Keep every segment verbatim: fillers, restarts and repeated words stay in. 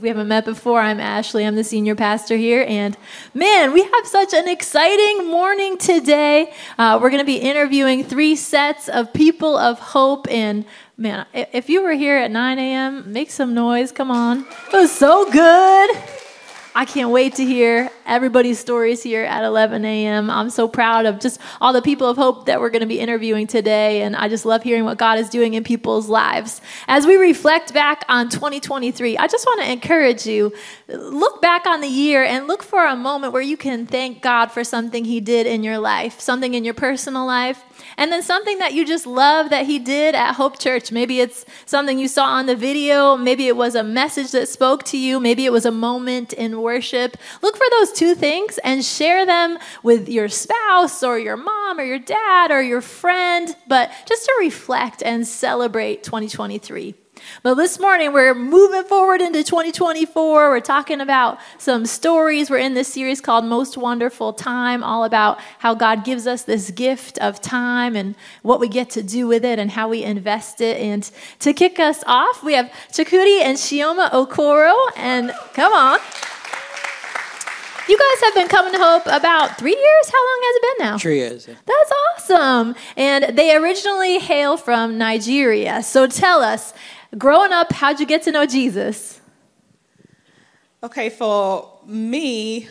If we haven't met before, I'm Ashley. I'm the senior pastor here. And man, we have such an exciting morning today. Uh, we're going to be interviewing three sets of people of hope. And man, if you were here at nine a.m., make some noise. Come on. It was so good. I can't wait to hear everybody's stories here at eleven a.m. I'm so proud of just all the people of hope that we're going to be interviewing today, and I just love hearing what God is doing in people's lives. As we reflect back on twenty twenty-three, I just want to encourage you, look back on the year and look for a moment where you can thank God for something He did in your life, something in your personal life, and then something that you just love that He did at Hope Church. Maybe it's something you saw on the video. Maybe it was a message that spoke to you. Maybe it was a moment in worship. Look for those two things and share them with your spouse or your mom or your dad or your friend, but just to reflect and celebrate twenty twenty-three. But this morning, we're moving forward into twenty twenty-four. We're talking about some stories. We're in this series called Most Wonderful Time, all about how God gives us this gift of time and what we get to do with it and how we invest it. And to kick us off, we have Chakuri and Shioma Okoro. And come on. You guys have been coming to Hope about three years. How long has it been now? Three years. Yeah. That's awesome. And they originally hail from Nigeria. So tell us, growing up, how'd you get to know Jesus? Okay, for me,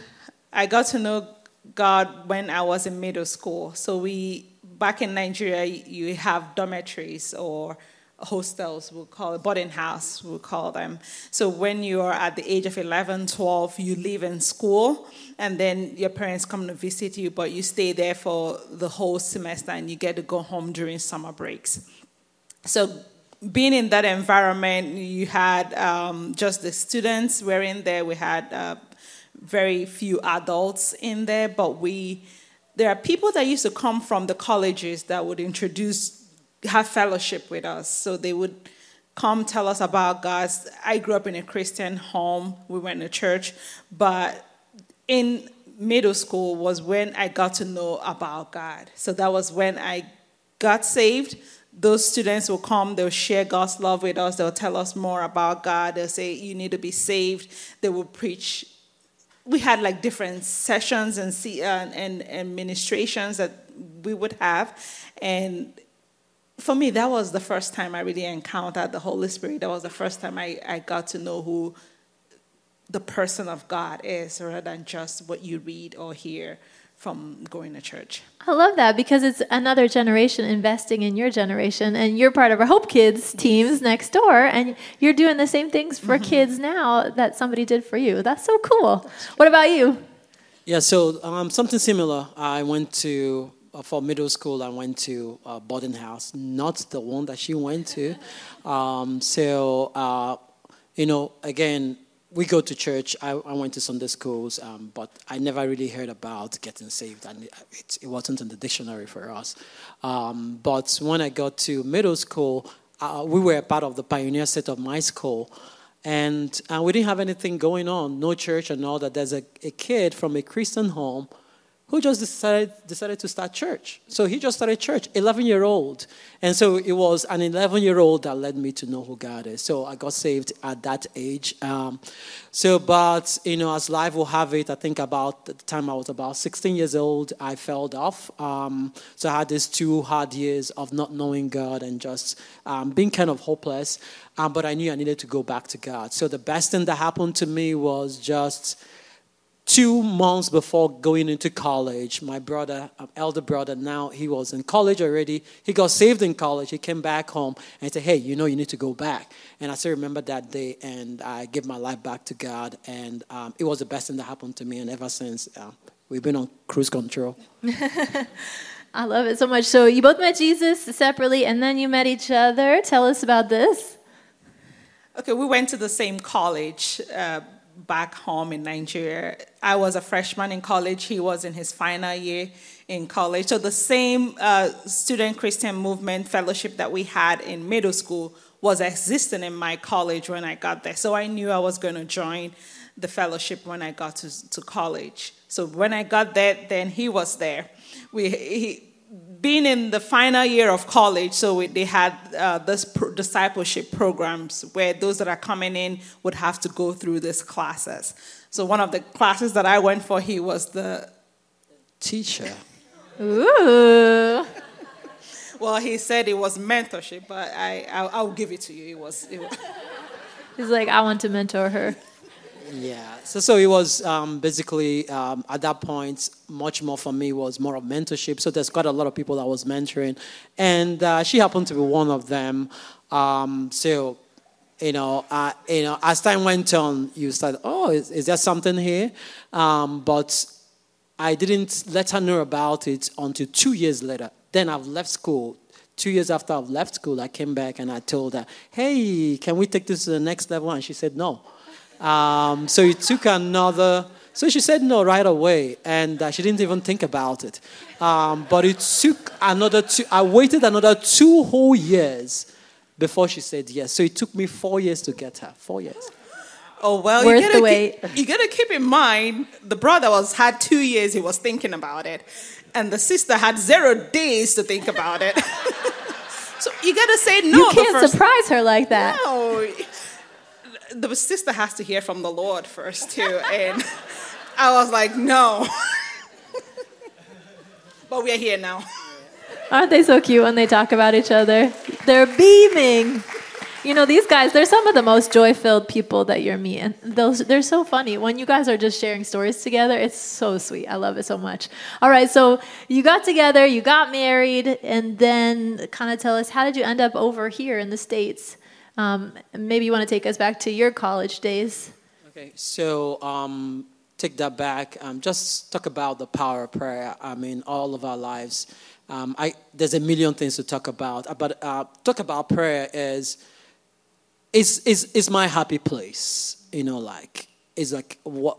I got to know God when I was in middle school. So we, back in Nigeria, you have dormitories or hostels, we'll call it, boarding house, we'll call them. So when you are at the age of eleven, twelve, you live in school, and then your parents come to visit you, but you stay there for the whole semester, and you get to go home during summer breaks. So being in that environment, you had um, just the students were in there. We had uh, very few adults in there, but we there are people that used to come from the colleges that would introduce have fellowship with us. So they would come tell us about God. I grew up in a Christian home. We went to church. But in middle school was when I got to know about God. So that was when I got saved. Those students will come. They'll share God's love with us. They'll tell us more about God. They'll say, you need to be saved. They will preach. We had like different sessions and and, and ministrations that we would have. And for me, that was the first time I really encountered the Holy Spirit. That was the first time I, I got to know who the person of God is rather than just what you read or hear from going to church. I love that because it's another generation investing in your generation, and you're part of our Hope Kids teams next door, and you're doing the same things for mm-hmm. kids now that somebody did for you. That's so cool. What about you? Yeah, so um, something similar. I went to... For middle school, I went to a boarding house, not the one that she went to. Um, so, uh, you know, again, we go to church. I, I went to Sunday schools, um, but I never really heard about getting saved, and it, it wasn't in the dictionary for us. Um, but when I got to middle school, uh, we were part of the pioneer set of my school, and uh, we didn't have anything going on, no church and all that. There's a, a kid from a Christian home who just decided decided to start church. So he just started church, eleven-year-old. And so it was an eleven-year-old that led me to know who God is. So I got saved at that age. Um, so, but, you know, as life will have it, I think about at the time I was about sixteen years old, I fell off. Um, so I had these two hard years of not knowing God and just um, being kind of hopeless. Um, but I knew I needed to go back to God. So the best thing that happened to me was just... Two months before going into college, my brother, elder brother, now he was in college already. He got saved in college. He came back home and said, hey, you know, you need to go back. And I still remember that day, and I gave my life back to God. And um, it was the best thing that happened to me. And ever since, uh, we've been on cruise control. I love it so much. So you both met Jesus separately, and then you met each other. Tell us about this. Okay, we went to the same college uh back home in Nigeria. I was a freshman in college. He was in his final year in college. So the same uh, student Christian movement fellowship that we had in middle school was existing in my college when I got there. So I knew I was going to join the fellowship when I got to, to college. So when I got there, then he was there. We he, being in the final year of college, so they had uh, this pro- discipleship programs where those that are coming in would have to go through these classes. So one of the classes that I went for, he was the teacher. Ooh. Well, he said it was mentorship, but I, I, I'll give it to you. It was. It was. He's like, I want to mentor her. Yeah, so so it was um, basically um, at that point much more for me was more of mentorship. So there's quite a lot of people I was mentoring, and uh, she happened to be one of them. Um, so you know, uh, you know, as time went on, you started, oh, is, is there something here? Um, but I didn't let her know about it until two years later. Then I've left school. Two years after I've left school, I came back and I told her, "Hey, can we take this to the next level?" And she said, "No." Um, so it took another, so she said no right away, and uh, she didn't even think about it. Um, but it took another two, I waited another two whole years before she said yes. So it took me four years to get her, four years. Oh, well, Worth you got to keep, keep in mind, the brother was had two years he was thinking about it, and the sister had zero days to think about it. So you got to say no. You can't the first surprise time. Her like that. No. The sister has to hear from the Lord first, too. And I was like, no. But we are here now. Aren't they so cute when they talk about each other? They're beaming. You know, these guys, they're some of the most joy-filled people that you're meeting. Those, they're so funny. When you guys are just sharing stories together, it's so sweet. I love it so much. All right, so you got together, you got married, and then kind of tell us, how did you end up over here in the States? Um, maybe you want to take us back to your college days. Okay, so um, take that back. Um, just talk about the power of prayer. I mean, all of our lives. Um, I, there's a million things to talk about, but uh, talk about prayer is is is is my happy place. You know, like it's like what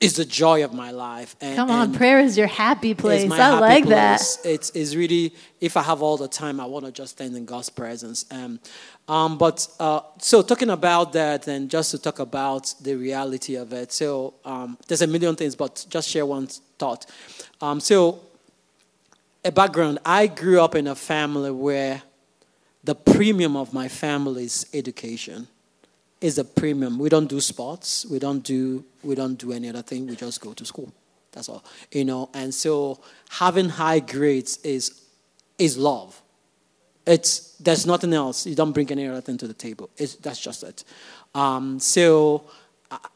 is the joy of my life. And, Come on, and prayer is your happy place. I happy like place. that. It's it's really, if I have all the time, I want to just stand in God's presence. Um, Um, but uh, so talking about that, and just to talk about the reality of it. So um, there's a million things, but just share one thought. Um, so a background. I grew up in a family where the premium of my family's education is a premium. We don't do sports. We don't do we don't do any other thing. We just go to school. That's all. You know. And so having high grades is is love. It's there's nothing else. You don't bring any other thing to the table. It's, that's just it. Um, so,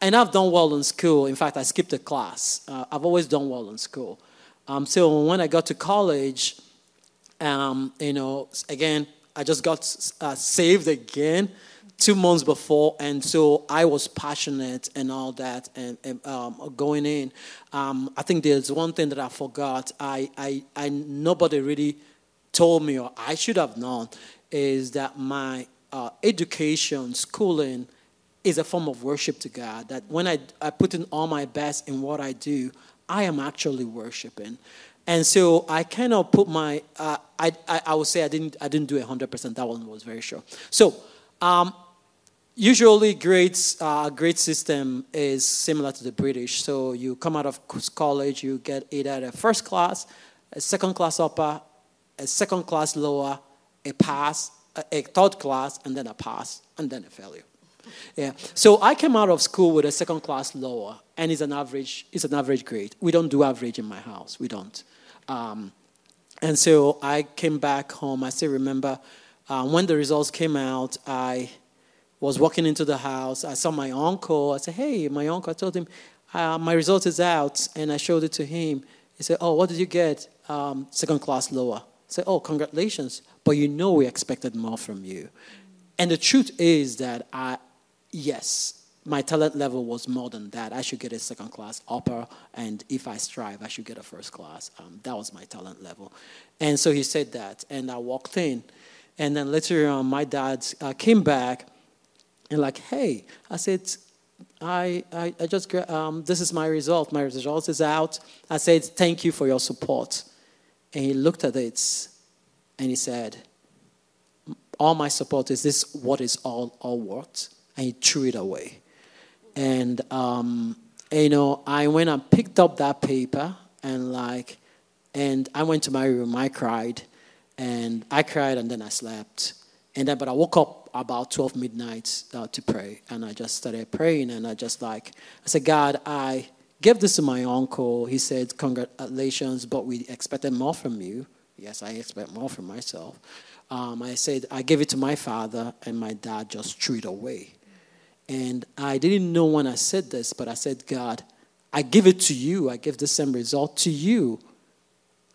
and I've done well in school. In fact, I skipped a class. Uh, I've always done well in school. Um, so when I got to college, um, you know, again, I just got uh, saved again two months before, and so I was passionate and all that, and, and um, going in. Um, I think there's one thing that I forgot. I, I, I nobody really told me, or I should have known, is that my uh, education, schooling, is a form of worship to God. That when I, I put in all my best in what I do, I am actually worshiping. And so I kind of put my, uh, I, I I would say I didn't I didn't do one hundred percent. That one was very sure. So um, usually grades, uh, grade system is similar to the British. So you come out of college, you get either a first class, a second class upper, a second class lower, a pass, a third class, and then a pass, and then a failure. Yeah. So I came out of school with a second class lower, and it's an average. It's an average grade. We don't do average in my house. We don't. Um, and so I came back home. I still remember uh, when the results came out. I was walking into the house. I saw my uncle. I said, "Hey, my uncle." I told him uh, my result is out, and I showed it to him. He said, "Oh, what did you get?" Um, second class lower. Say, oh, congratulations, but you know we expected more from you. And the truth is that, I, yes, my talent level was more than that. I should get a second class upper, and if I strive, I should get a first class. Um, that was my talent level. And so he said that, and I walked in. And then later on, my dad uh, came back and like, hey, I said, I, I, I just, um, this is my result. My result is out. I said, thank you for your support. And he looked at it, and he said, all my support, is this what is all, all worth? And he threw it away. And, um, you know, I went and picked up that paper, and, like, And I went to my room, I cried, and I cried and then I slept. And then, but I woke up about twelve midnight uh, to pray, and I just started praying, and I just like, I said, God, I gave this to my uncle. He said, congratulations, but we expected more from you. Yes, I expect more from myself. Um, I said, I gave it to my father, and my dad just threw it away. And I didn't know when I said this, but I said, God, I give it to you. I give the same result to you.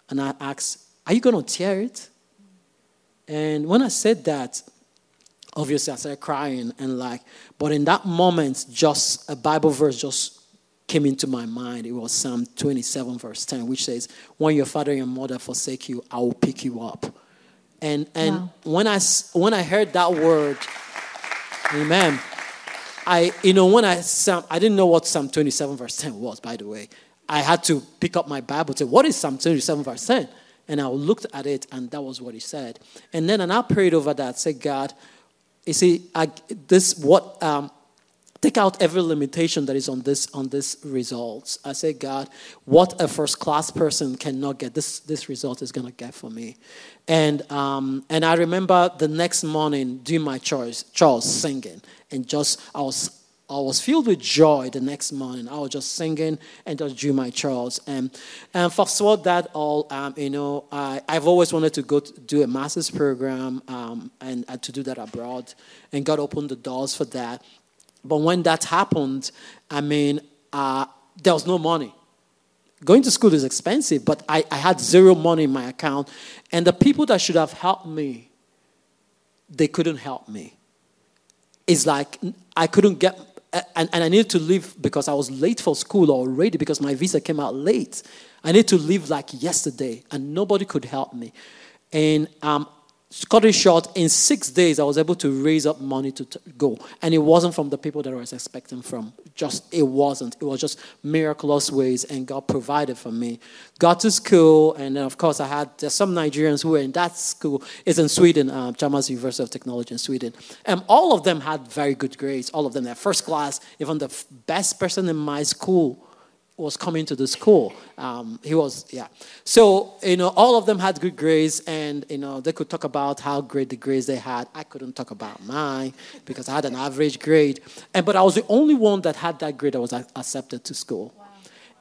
And I asked, are you going to tear it? And when I said that, obviously I started crying and like, but in that moment, just a Bible verse just came into my mind. It was Psalm twenty-seven verse ten, which says, when your father and your mother forsake you, I will pick you up. And and wow. when I when I heard that word, amen, I, you know, when I, I didn't know what Psalm twenty-seven verse ten was, by the way. I had to pick up my Bible to, what is Psalm twenty-seven verse ten? And I looked at it, and that was what he said. And then, and I prayed over that, said, God, you see, I, this, what, um, take out every limitation that is on this, on this results. I said, God, what a first-class person cannot get, this, this result is going to get for me. And, um, and I remember the next morning doing my chores, chores singing, and just, I was I was filled with joy the next morning. I was just singing and just doing my chores. And, and for so that all, um, you know, I, I've always wanted to go to do a master's program um, and, and to do that abroad. And God opened the doors for that. But when that happened, I mean, uh, there was no money. Going to school is expensive, but I, I had zero money in my account. And the people that should have helped me, they couldn't help me. It's like I couldn't get... And, and I needed to leave because I was late for school already because my visa came out late. I needed to leave like yesterday, and nobody could help me. And um, cut it short, in six days, I was able to raise up money to t- go. And it wasn't from the people that I was expecting from. Just, it wasn't. It was just miraculous ways, and God provided for me. Got to school, and then, of course, I had there's some Nigerians who were in that school. It's in Sweden, uh, Chalmers University of Technology in Sweden. And all of them had very good grades. All of them, they're first class. Even the f- best person in my school was coming to the school. Um, he was, yeah. So, you know, all of them had good grades, and, you know, they could talk about how great the grades they had. I couldn't talk about mine because I had an average grade. And but I was the only one that had that grade that was accepted to school. Wow.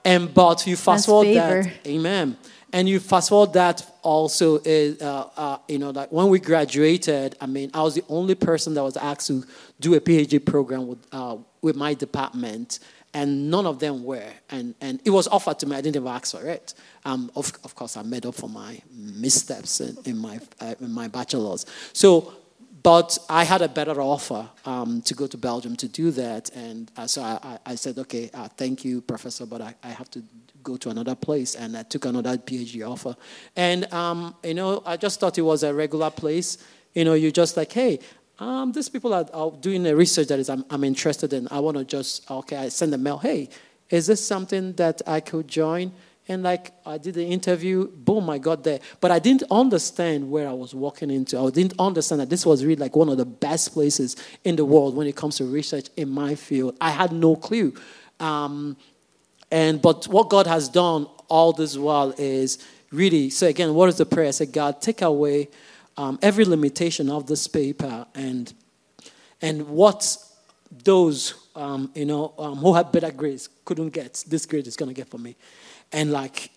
And but you fast forward that, amen. And you fast forward that also is, uh, uh, you know, like when we graduated, I mean, I was the only person that was asked to do a PhD program with uh, with my department. And none of them were. And and it was offered to me. I didn't even ask for it. Um, of, of course, I made up for my missteps in, in my uh, in my bachelor's. So, but I had a better offer um, to go to Belgium to do that. And uh, so I, I said, okay, uh, thank you, professor, but I, I have to go to another place. And I took another PhD offer. And, um, you know, I just thought it was a regular place. You know, you're just like, hey, Um, these people are, are doing a research that is I'm, I'm interested in. I want to just, okay, I send a mail. Hey, is this something that I could join? And like I did the interview, boom, I got there. But I didn't understand where I was walking into. I didn't understand that this was really like one of the best places in the world when it comes to research in my field. I had no clue. Um, and but what God has done all this while is really, so again, what is the prayer? I said, God, take away Um, every limitation of this paper, and and what those um, you know um, who had better grades couldn't get, this grade is gonna get for me. And like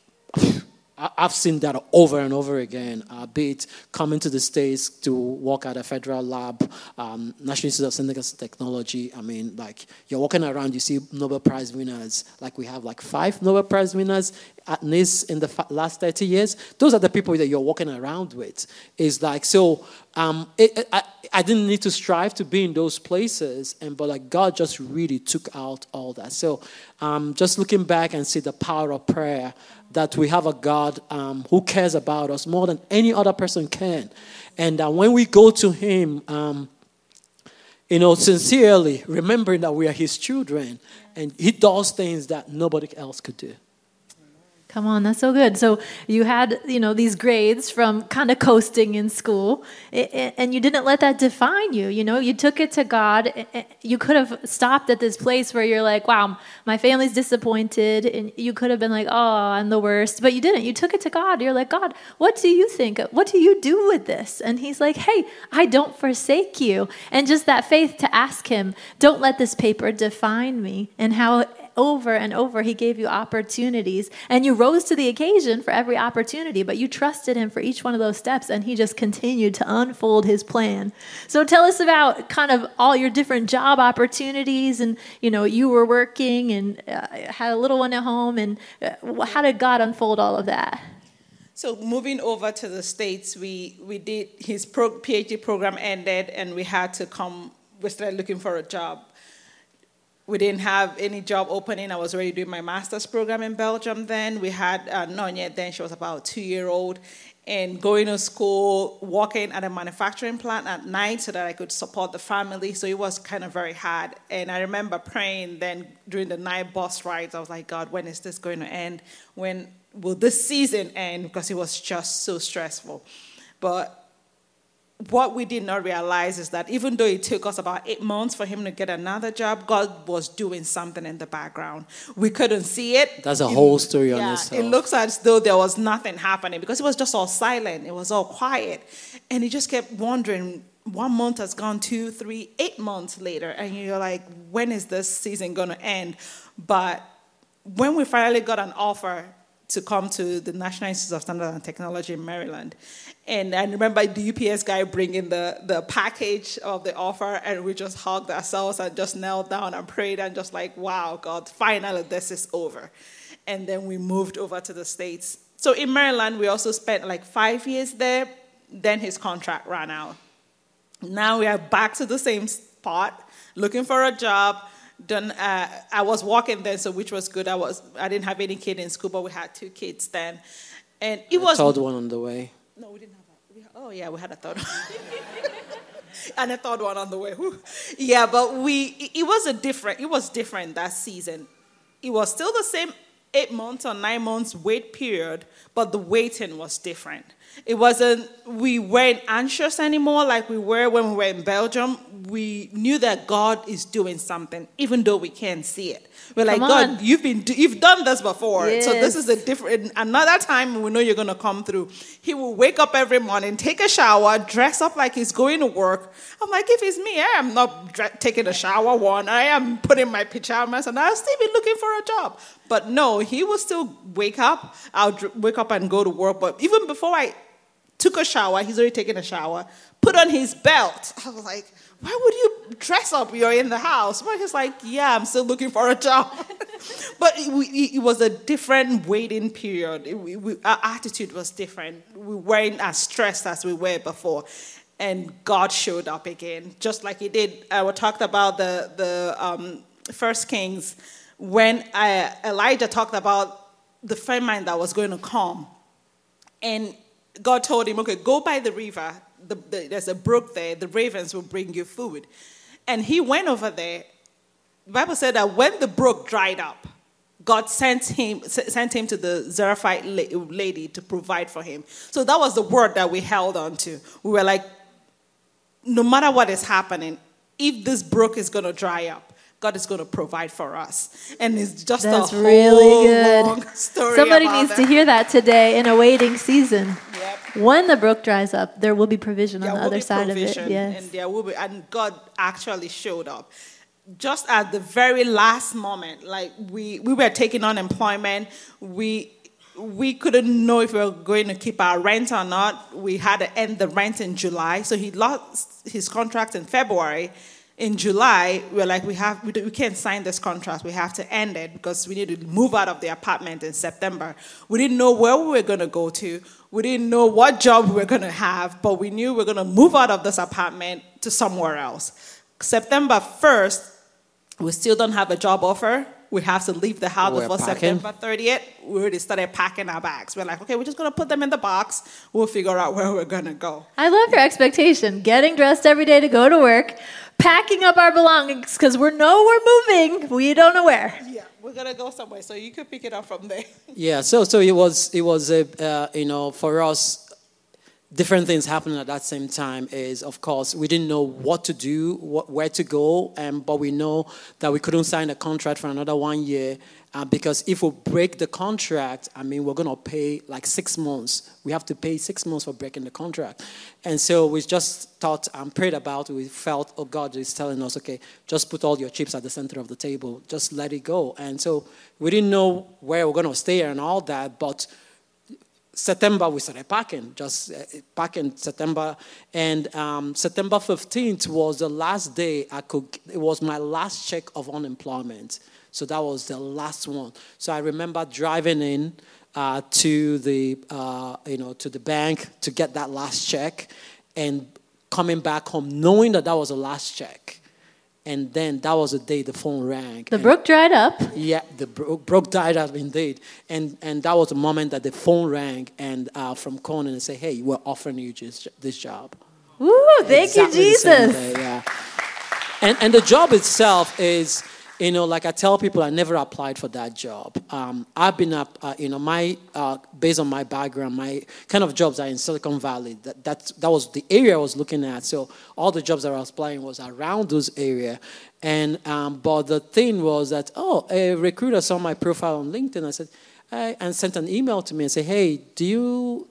I've seen that over and over again. Uh, be it coming to the States to work at a federal lab, um, National Institute of Standards and Technology. I mean, like you're walking around, you see Nobel Prize winners. Like we have like five Nobel Prize winners at least in the fa- last thirty years. Those are the people that you're walking around with. It's like so. Um, it, it, I, I didn't need to strive to be in those places, and but like God just really took out all that. So, um, just looking back and see the power of prayer. That we have a God um, who cares about us more than any other person can. And uh, when we go to him, um, you know, sincerely, remembering that we are his children, and he does things that nobody else could do. Come on, that's so good. So you had, you know, these grades from kind of coasting in school, and you didn't let that define you. You know, you took it to God. You could have stopped at this place where you're like, wow, my family's disappointed. And you could have been like, oh, I'm the worst. But you didn't. You took it to God. You're like, God, what do you think? What do you do with this? And he's like, hey, I don't forsake you. And just that faith to ask him, don't let this paper define me. And how over and over he gave you opportunities, and you rose to the occasion for every opportunity, but you trusted him for each one of those steps, and he just continued to unfold his plan. So tell us about kind of all your different job opportunities, and you know, you were working and uh, had a little one at home, and uh, how did God unfold all of that? So moving over to the States, we we did his pro- PhD program ended, and we had to come, we started looking for a job. We didn't have any job opening. I was already doing my master's program in Belgium then. We had uh, Nonye then. She was about a two-year-old. And going to school, working at a manufacturing plant at night so that I could support the family. So it was kind of very hard. And I remember praying then during the night bus rides. I was like, God, when is this going to end? When will this season end? Because it was just so stressful. But what we did not realize is that even though it took us about eight months for him to get another job, God was doing something in the background. We couldn't see it. That's a it, whole story on yeah, this. It looks as though there was nothing happening because it was just all silent. It was all quiet. And you just kept wondering, one month has gone, two, three, eight months later. And you're like, when is this season going to end? But when we finally got an offer to come to the National Institute of Standards and Technology in Maryland. And I remember the U P S guy bringing the, the package of the offer, and we just hugged ourselves and just knelt down and prayed and just like, wow, God, finally this is over. And then we moved over to the States. So in Maryland, we also spent like five years there. Then his contract ran out. Now we are back to the same spot, looking for a job. Done, uh, I was working then, so which was good. I was I didn't have any kid in school, but we had two kids then, and it I was. Third one on the way. No, we didn't have that. We, oh yeah, we had a third one, and a third one on the way. Woo. Yeah, but we it, it was a different. It was different that season. It was still the same eight months or nine months wait period, but the waiting was different. It wasn't, we weren't anxious anymore like we were when we were in Belgium. We knew that God is doing something, even though we can't see it. We're like, God, you've been, you've done this before. Yes. So this is a different, another time we know you're going to come through. He will wake up every morning, take a shower, dress up like he's going to work. I'm like, if it's me, I am not dra- taking a shower one. I am putting my pajamas and I'll still be looking for a job. But no, he will still wake up. I'll dr- wake up and go to work. But even before I took a shower, he's already taken a shower, put on his belt. I was like, why would you dress up? You're in the house. But he's like, yeah, I'm still looking for a job. But it, it, it was a different waiting period. It, we, we, our attitude was different. We weren't as stressed as we were before. And God showed up again, just like he did. I talked about the, the um, First Kings, when I, Elijah talked about the famine that was going to come. And God told him, okay, go by the river. The, the, there's a brook there. The ravens will bring you food. And he went over there. The Bible said that when the brook dried up, God sent him sent him to the Zarephath lady to provide for him. So that was the word that we held on to. We were like, no matter what is happening, if this brook is going to dry up, God is going to provide for us. And it's just That's a whole really good. long story. Somebody about needs that. to hear that today in a waiting season. Yep. When the brook dries up, there will be provision there on the other side provision, of it. Yes. And, there will be, and God actually showed up. Just at the very last moment, like we, we were taking unemployment. We we couldn't know if we were going to keep our rent or not. We had to end the rent in July. So he lost his contract in February. In July, we were like, we have we, we can't sign this contract. We have to end it because we need to move out of the apartment in September. We didn't know where we were going to go to. We didn't know what job we were going to have, but we knew we were going to move out of this apartment to somewhere else. September first, we still don't have a job offer. We have to leave the house we're before packing. September thirtieth. We already started packing our bags. We're like, okay, we're just going to put them in the box. We'll figure out where we're going to go. I love your expectation. Getting dressed every day to go to work. packing up our belongings because we know we're moving. We don't know where. Yeah, we're gonna go somewhere, so you could pick it up from there. Yeah, so so it was it was a uh, you know, for us, different things happening at that same time. Is of course we didn't know what to do, what, where to go, and um, but we know that we couldn't sign a contract for another one year. Uh, because if we break the contract, I mean, we're going to pay like six months. We have to pay six months for breaking the contract. And so we just thought and prayed about it. We felt, oh, God is telling us, okay, just put all your chips at the center of the table. Just let it go. And so we didn't know where we're going to stay and all that. But September, we started packing, just packing September. And um, September fifteenth was the last day I could, it was my last check of unemployment. So that was the last one. So I remember driving in uh, to the uh, you know to the bank to get that last check, and coming back home knowing that that was the last check. And then that was the day the phone rang. The and, brook dried up. Yeah, the bro- brook dried up indeed. And and that was the moment that the phone rang, and uh, from Corning and said, "Hey, we're offering you just this job." Ooh, thank exactly you, Jesus. Day, yeah. And and the job itself is. You know, like I tell people, I never applied for that job. Um, I've been up, uh, you know, my uh, based on my background, my kind of jobs are in Silicon Valley. That that that was the area I was looking at. So all the jobs that I was applying was around those area. And um, but the thing was that oh, a recruiter saw my profile on LinkedIn. I said, I, and sent an email to me and said, hey, do you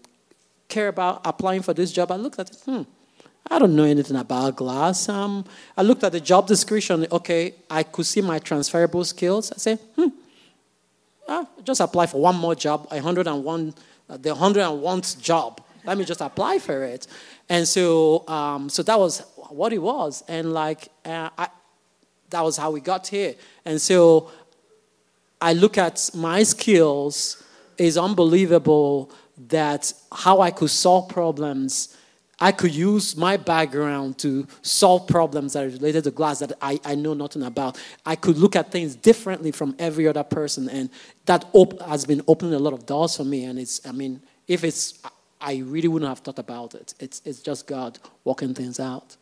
care about applying for this job? I looked at it. Hmm. I don't know anything about glass. Um, I looked at the job description. Okay, I could see my transferable skills. I said, hmm, I'll just apply for one more job, one oh one, the one oh one job. Let me just apply for it. And so um, so that was what it was. And, like, uh, I, that was how we got here. And so I look at my skills. It's unbelievable that how I could solve problems. I could use my background to solve problems that are related to glass that I, I know nothing about. I could look at things differently from every other person, and that op- has been opening a lot of doors for me. And it's, I mean, if it's, I really wouldn't have thought about it. It's, it's just God working things out.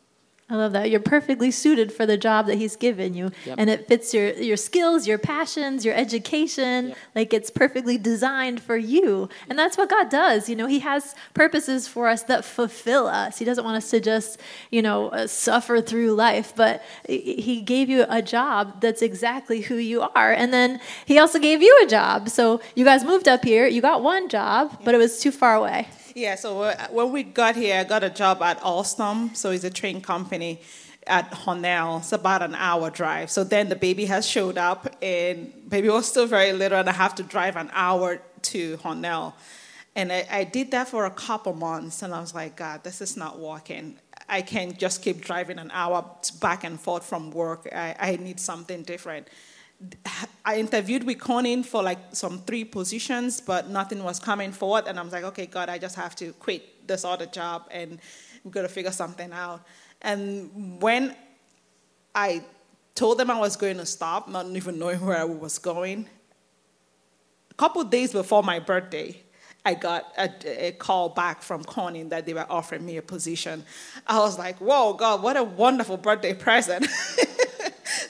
I love that. You're perfectly suited for the job that he's given you. Yep. And it fits your, your skills, your passions, your education. Yep. Like, it's perfectly designed for you. And that's what God does. You know, he has purposes for us that fulfill us. He doesn't want us to just, you know, uh, suffer through life. But he gave you a job that's exactly who you are. And then he also gave you a job. So you guys moved up here. You got one job, yep. But it was too far away. Yeah, so when we got here, I got a job at Alstom, so it's a train company at Hornell. It's about an hour drive. So then the baby has showed up, and baby was still very little, and I have to drive an hour to Hornell. And I, I did that for a couple months, and I was like, God, this is not working. I can't just keep driving an hour back and forth from work. I, I need something different. I interviewed with Corning for like some three positions, but nothing was coming forward. And I was like, okay, God, I just have to quit this other job, and we've got to figure something out. And when I told them I was going to stop, not even knowing where I was going, a couple of days before my birthday, I got a, a call back from Corning that they were offering me a position. I was like, whoa, God, what a wonderful birthday present.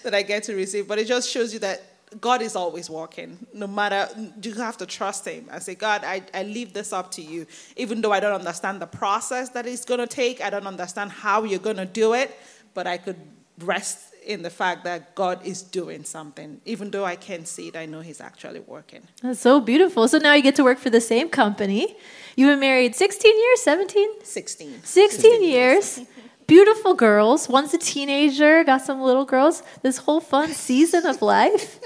that I get to receive. But it just shows you that God is always working. No matter, you have to trust him. I say, God, I, I leave this up to you. Even though I don't understand the process that it's going to take, I don't understand how you're going to do it, but I could rest in the fact that God is doing something. Even though I can't see it, I know he's actually working. That's so beautiful. So now you get to work for the same company. You've been married sixteen years, seventeen? sixteen. sixteen, sixteen years. Beautiful girls. One's a teenager, got some little girls. This whole fun season of life.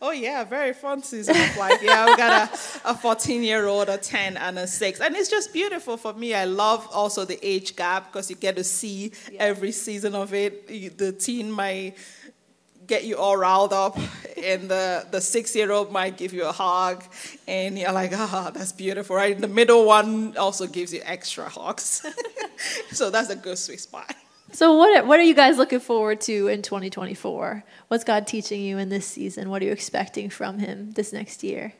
Oh, yeah, very fun season of life. Yeah, we got a, a fourteen-year-old, a ten, and a six. And it's just beautiful for me. I love also the age gap because you get to see yeah. every season of it. You, the teen might get you all riled up, and the, the six-year-old might give you a hug, and you're like, ah, oh, that's beautiful, right? And the middle one also gives you extra hugs. So that's a good sweet spot. So what what are you guys looking forward to in twenty twenty-four? What's God teaching you in this season? What are you expecting from him this next year?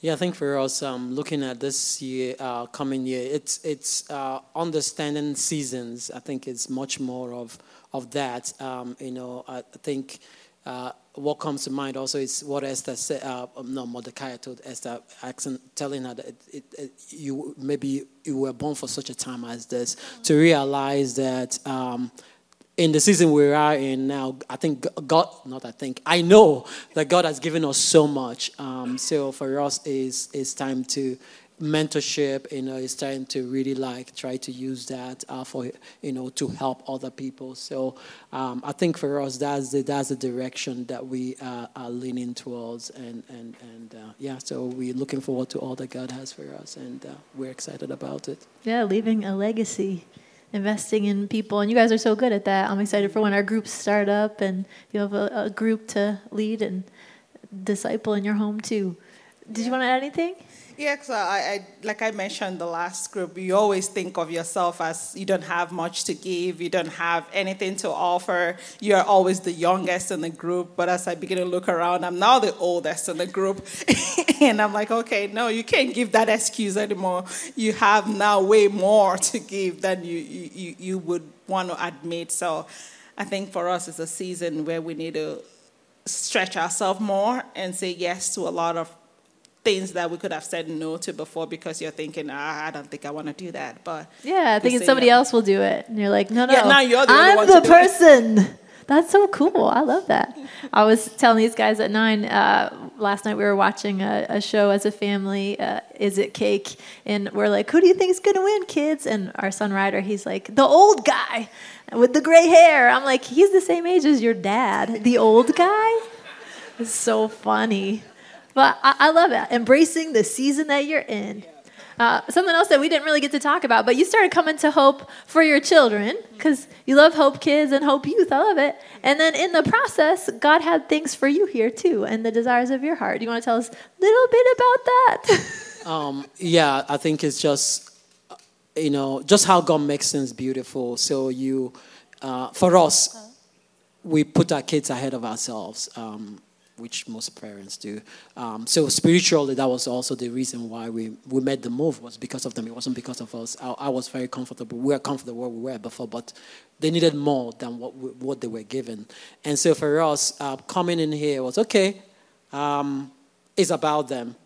Yeah, I think for us, um, looking at this year, uh, coming year, it's it's uh, understanding seasons. I think it's much more of of that, um, you know, I think uh, what comes to mind also is what Esther said. Uh, no, Mordecai told Esther, asking, telling her that it, it, it, you maybe you were born for such a time as this, mm-hmm. to realize that. Um, In the season we are in now, I think God, not I think, I know that God has given us so much. Um, so for us, it's, it's time to mentorship, you know, it's time to really like try to use that uh, for, you know, to help other people. So um, I think for us, that's the, that's the direction that we uh, are leaning towards. And, and, and uh, yeah, so we're looking forward to all that God has for us, and uh, we're excited about it. Yeah, leaving a legacy. Investing in people, and you guys are so good at that. I'm excited for when our groups start up and you have a, a group to lead and disciple in your home too. Did you want to add anything? Yeah, so I, I like I mentioned the last group, you always think of yourself as you don't have much to give, you don't have anything to offer, you're always the youngest in the group. But as I begin to look around, I'm now the oldest in the group. And I'm like, okay, no, you can't give that excuse anymore. You have now way more to give than you you, you would want to admit. So I think for us it's a season where we need to stretch ourselves more and say yes to a lot of things that we could have said no to before, because you're thinking, ah, I don't think I want to do that. But yeah, thinking somebody else will do it, and you're like, no, no, yeah, now you're the I'm the person. It. That's so cool. I love that. I was telling these guys at nine uh, last night. We were watching a, a show as a family. Uh, Is it Cake? And we're like, who do you think is gonna win, kids? And our son Ryder, he's like, the old guy with the gray hair. I'm like, he's the same age as your dad. The old guy. It's so funny. But I love it, embracing the season that you're in. Uh, something else that we didn't really get to talk about, but you started coming to Hope for your children, because you love Hope Kids and Hope Youth. I love it. And then in the process, God had things for you here too, and the desires of your heart. Do you want to tell us a little bit about that? um, yeah, I think it's just, you know, just how God makes things beautiful. So you, uh, for us, we put our kids ahead of ourselves. Um which most parents do. Um, so spiritually, that was also the reason why we, we made the move, was because of them. It wasn't because of us. I, I was very comfortable. We were comfortable where we were before, but they needed more than what we, what they were given. And so for us, uh, coming in here was, okay, um, it's about them.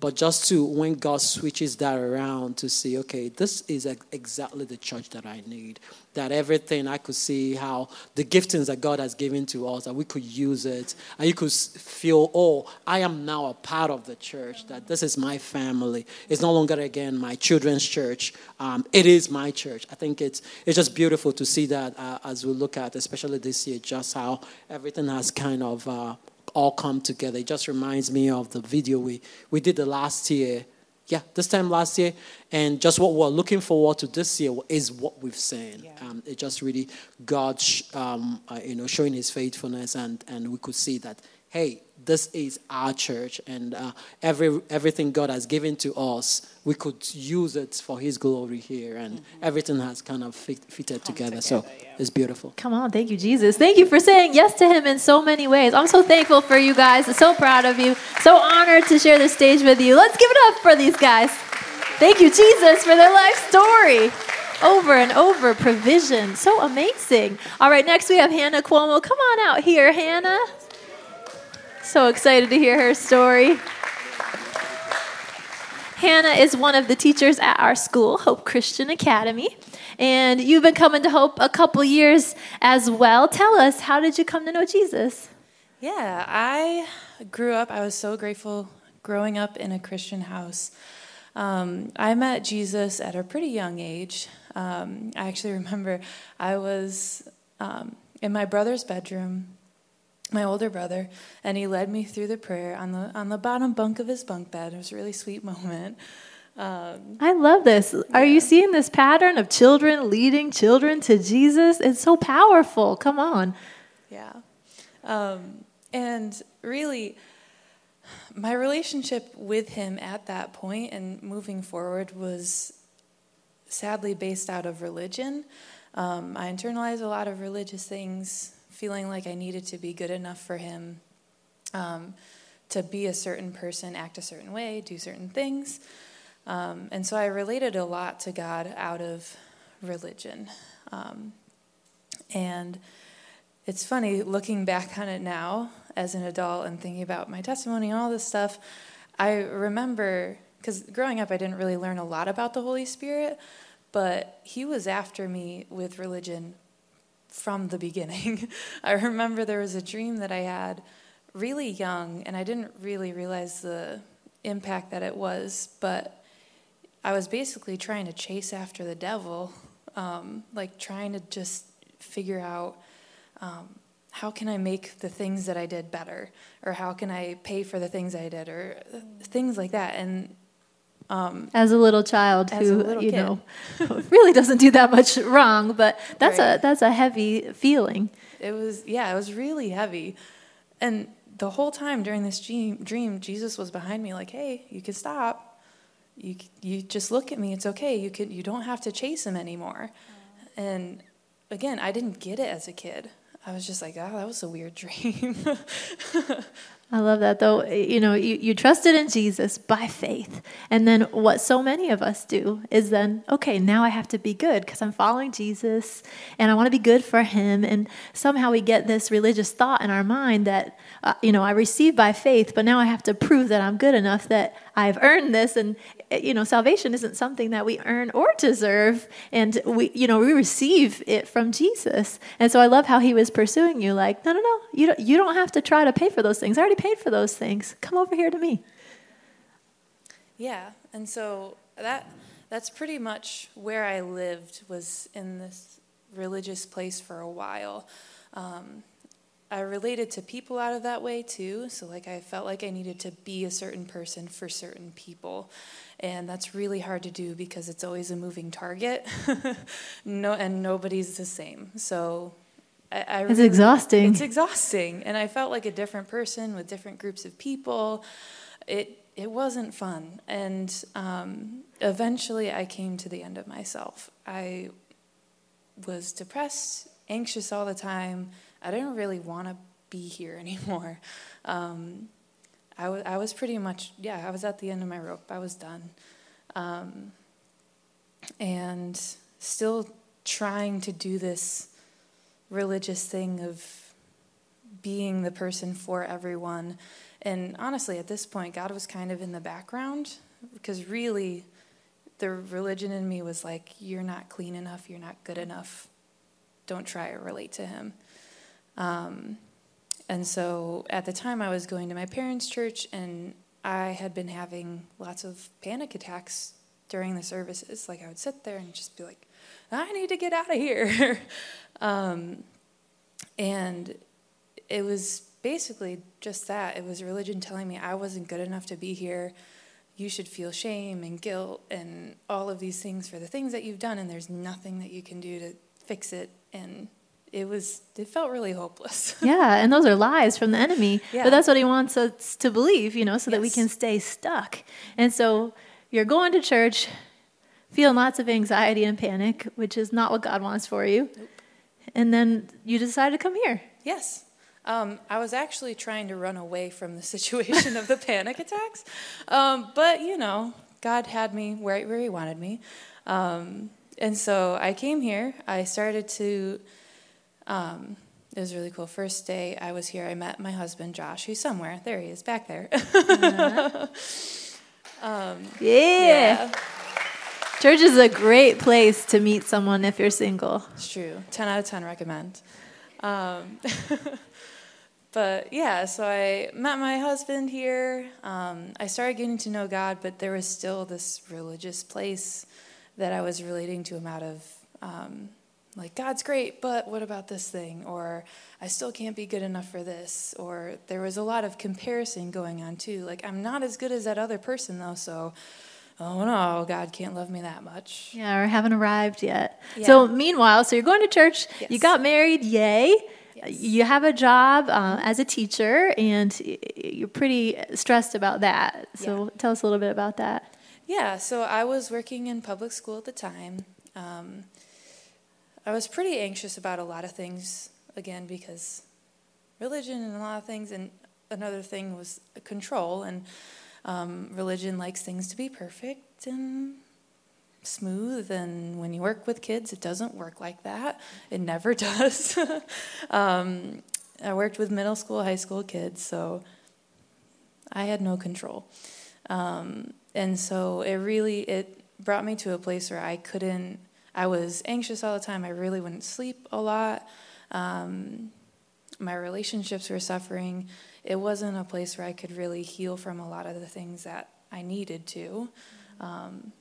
But just to, when God switches that around to see, okay, this is exactly the church that I need. That everything I could see, how the giftings that God has given to us, that we could use it. And you could feel, oh, I am now a part of the church. That this is my family. It's no longer, again, my children's church. Um, it is my church. I think it's it's just beautiful to see that uh, as we look at, especially this year, just how everything has kind of... Uh, all come together. It just reminds me of the video we, we did the last year. Yeah, this time last year. And just what we're looking forward to this year is what we've seen. Yeah. Um, it just really God, um, uh, you know, showing his faithfulness, and, and we could see that, hey, this is our church, and uh, every everything God has given to us, we could use it for his glory here, and mm-hmm. everything has kind of fit, fitted together, together, so yeah. It's beautiful. Come on, thank you, Jesus. Thank you for saying yes to him in so many ways. I'm so thankful for you guys. I'm so proud of you. So honored to share the stage with you. Let's give it up for these guys. Thank you, Jesus, for their life story. Over and over, provision. So amazing. All right, next we have Hannah Cuomo. Come on out here, Hannah. So excited to hear her story. Hannah is one of the teachers at our school, Hope Christian Academy, and you've been coming to Hope a couple years as well. Tell us, how did you come to know Jesus? Yeah, I grew up, I was so grateful growing up in a Christian house. Um, I met Jesus at a pretty young age. Um, I actually remember I was um, in my brother's bedroom, my older brother, and he led me through the prayer on the on the bottom bunk of his bunk bed. It was a really sweet moment. Um, I love this. Yeah. Are you seeing this pattern of children leading children to Jesus? It's so powerful. Come on. Yeah. Um, and really, my relationship with him at that point and moving forward was sadly based out of religion. Um, I internalized a lot of religious things, feeling like I needed to be good enough for him, um, to be a certain person, act a certain way, do certain things. Um, and so I related a lot to God out of religion. Um, And it's funny looking back on it now as an adult and thinking about my testimony and all this stuff. I remember, because growing up I didn't really learn a lot about the Holy Spirit, but he was after me with religion from the beginning. I remember there was a dream that I had really young, and I didn't really realize the impact that it was, but I was basically trying to chase after the devil, um, like trying to just figure out um, how can I make the things that I did better, or how can I pay for the things I did, or things like that. And Um, as a little child who, little you kid. know, really doesn't do that much wrong, but that's right. a that's a heavy feeling. It was, yeah, it was really heavy. And the whole time during this dream, Jesus was behind me like, hey, you can stop. You you just look at me. It's okay. You can, you don't have to chase him anymore. Mm. And again, I didn't get it as a kid. I was just like, oh, that was a weird dream. I love that, though. You know, you, you trusted in Jesus by faith. And then what so many of us do is then, okay, now I have to be good because I'm following Jesus and I want to be good for him. And somehow we get this religious thought in our mind that, uh, you know, I received by faith, but now I have to prove that I'm good enough, that I've earned this. And, you know, salvation isn't something that we earn or deserve. And we, you know, we receive it from Jesus. And so I love how he was pursuing you like, no, no, no, you don't, you don't have to try to pay for those things. I already paid for those things. Come over here to me. Yeah, and so that that's pretty much where I lived, was in this religious place for a while. Um, I related to people out of that way too, so like I felt like I needed to be a certain person for certain people, and that's really hard to do because it's always a moving target. No, and nobody's the same, so... I, I it's really, exhausting. It's exhausting. And I felt like a different person with different groups of people. It it wasn't fun. And um, eventually I came to the end of myself. I was depressed, anxious all the time. I didn't really want to be here anymore. Um, I, w- I was pretty much, yeah, I was at the end of my rope. I was done. Um, and still trying to do this religious thing of being the person for everyone. And honestly, at this point, God was kind of in the background, because really the religion in me was like, you're not clean enough, you're not good enough, don't try or relate to him. Um, and so at the time I was going to my parents' church, and I had been having lots of panic attacks during the services. Like I would sit there and just be like, I need to get out of here. Um, and it was basically just that. It was religion telling me I wasn't good enough to be here. You should feel shame and guilt and all of these things for the things that you've done, and there's nothing that you can do to fix it. And it was, it felt really hopeless. Yeah, and those are lies from the enemy. Yeah. But that's what he wants us to believe, you know, so yes. that we can stay stuck. And so you're going to church, feeling lots of anxiety and panic, which is not what God wants for you. Nope. And then you decided to come here. Yes. Um, I was actually trying to run away from the situation of the panic attacks. Um, but, you know, God had me where, where he wanted me. Um, and so I came here. I started to, um, it was really cool. First day I was here, I met my husband, Josh, who's somewhere. There he is, back there. uh-huh. um, yeah. Yeah. Church is a great place to meet someone if you're single. It's true. ten out of ten recommend. Um, but yeah, so I met my husband here. Um, I started getting to know God, but there was still this religious place that I was relating to him out of. Um, like, God's great, but what about this thing? Or I still can't be good enough for this. Or there was a lot of comparison going on too. Like, I'm not as good as that other person though, so... oh, no, God can't love me that much. Yeah, or haven't arrived yet. Yeah. So meanwhile, so you're going to church, yes. you got married, yay. Yes. You have a job uh, as a teacher, and you're pretty stressed about that. So yeah. Tell us a little bit about that. Yeah, so I was working in public school at the time. Um, I was pretty anxious about a lot of things, again, because religion and a lot of things, and another thing was control, and Um, religion likes things to be perfect, and smooth, and when you work with kids, it doesn't work like that. It never does. um, I worked with middle school, high school kids, so I had no control. Um, and so it really, it brought me to a place where I couldn't, I was anxious all the time. I really wouldn't sleep a lot. Um, my relationships were suffering. It wasn't a place where I could really heal from a lot of the things that I needed to. Um,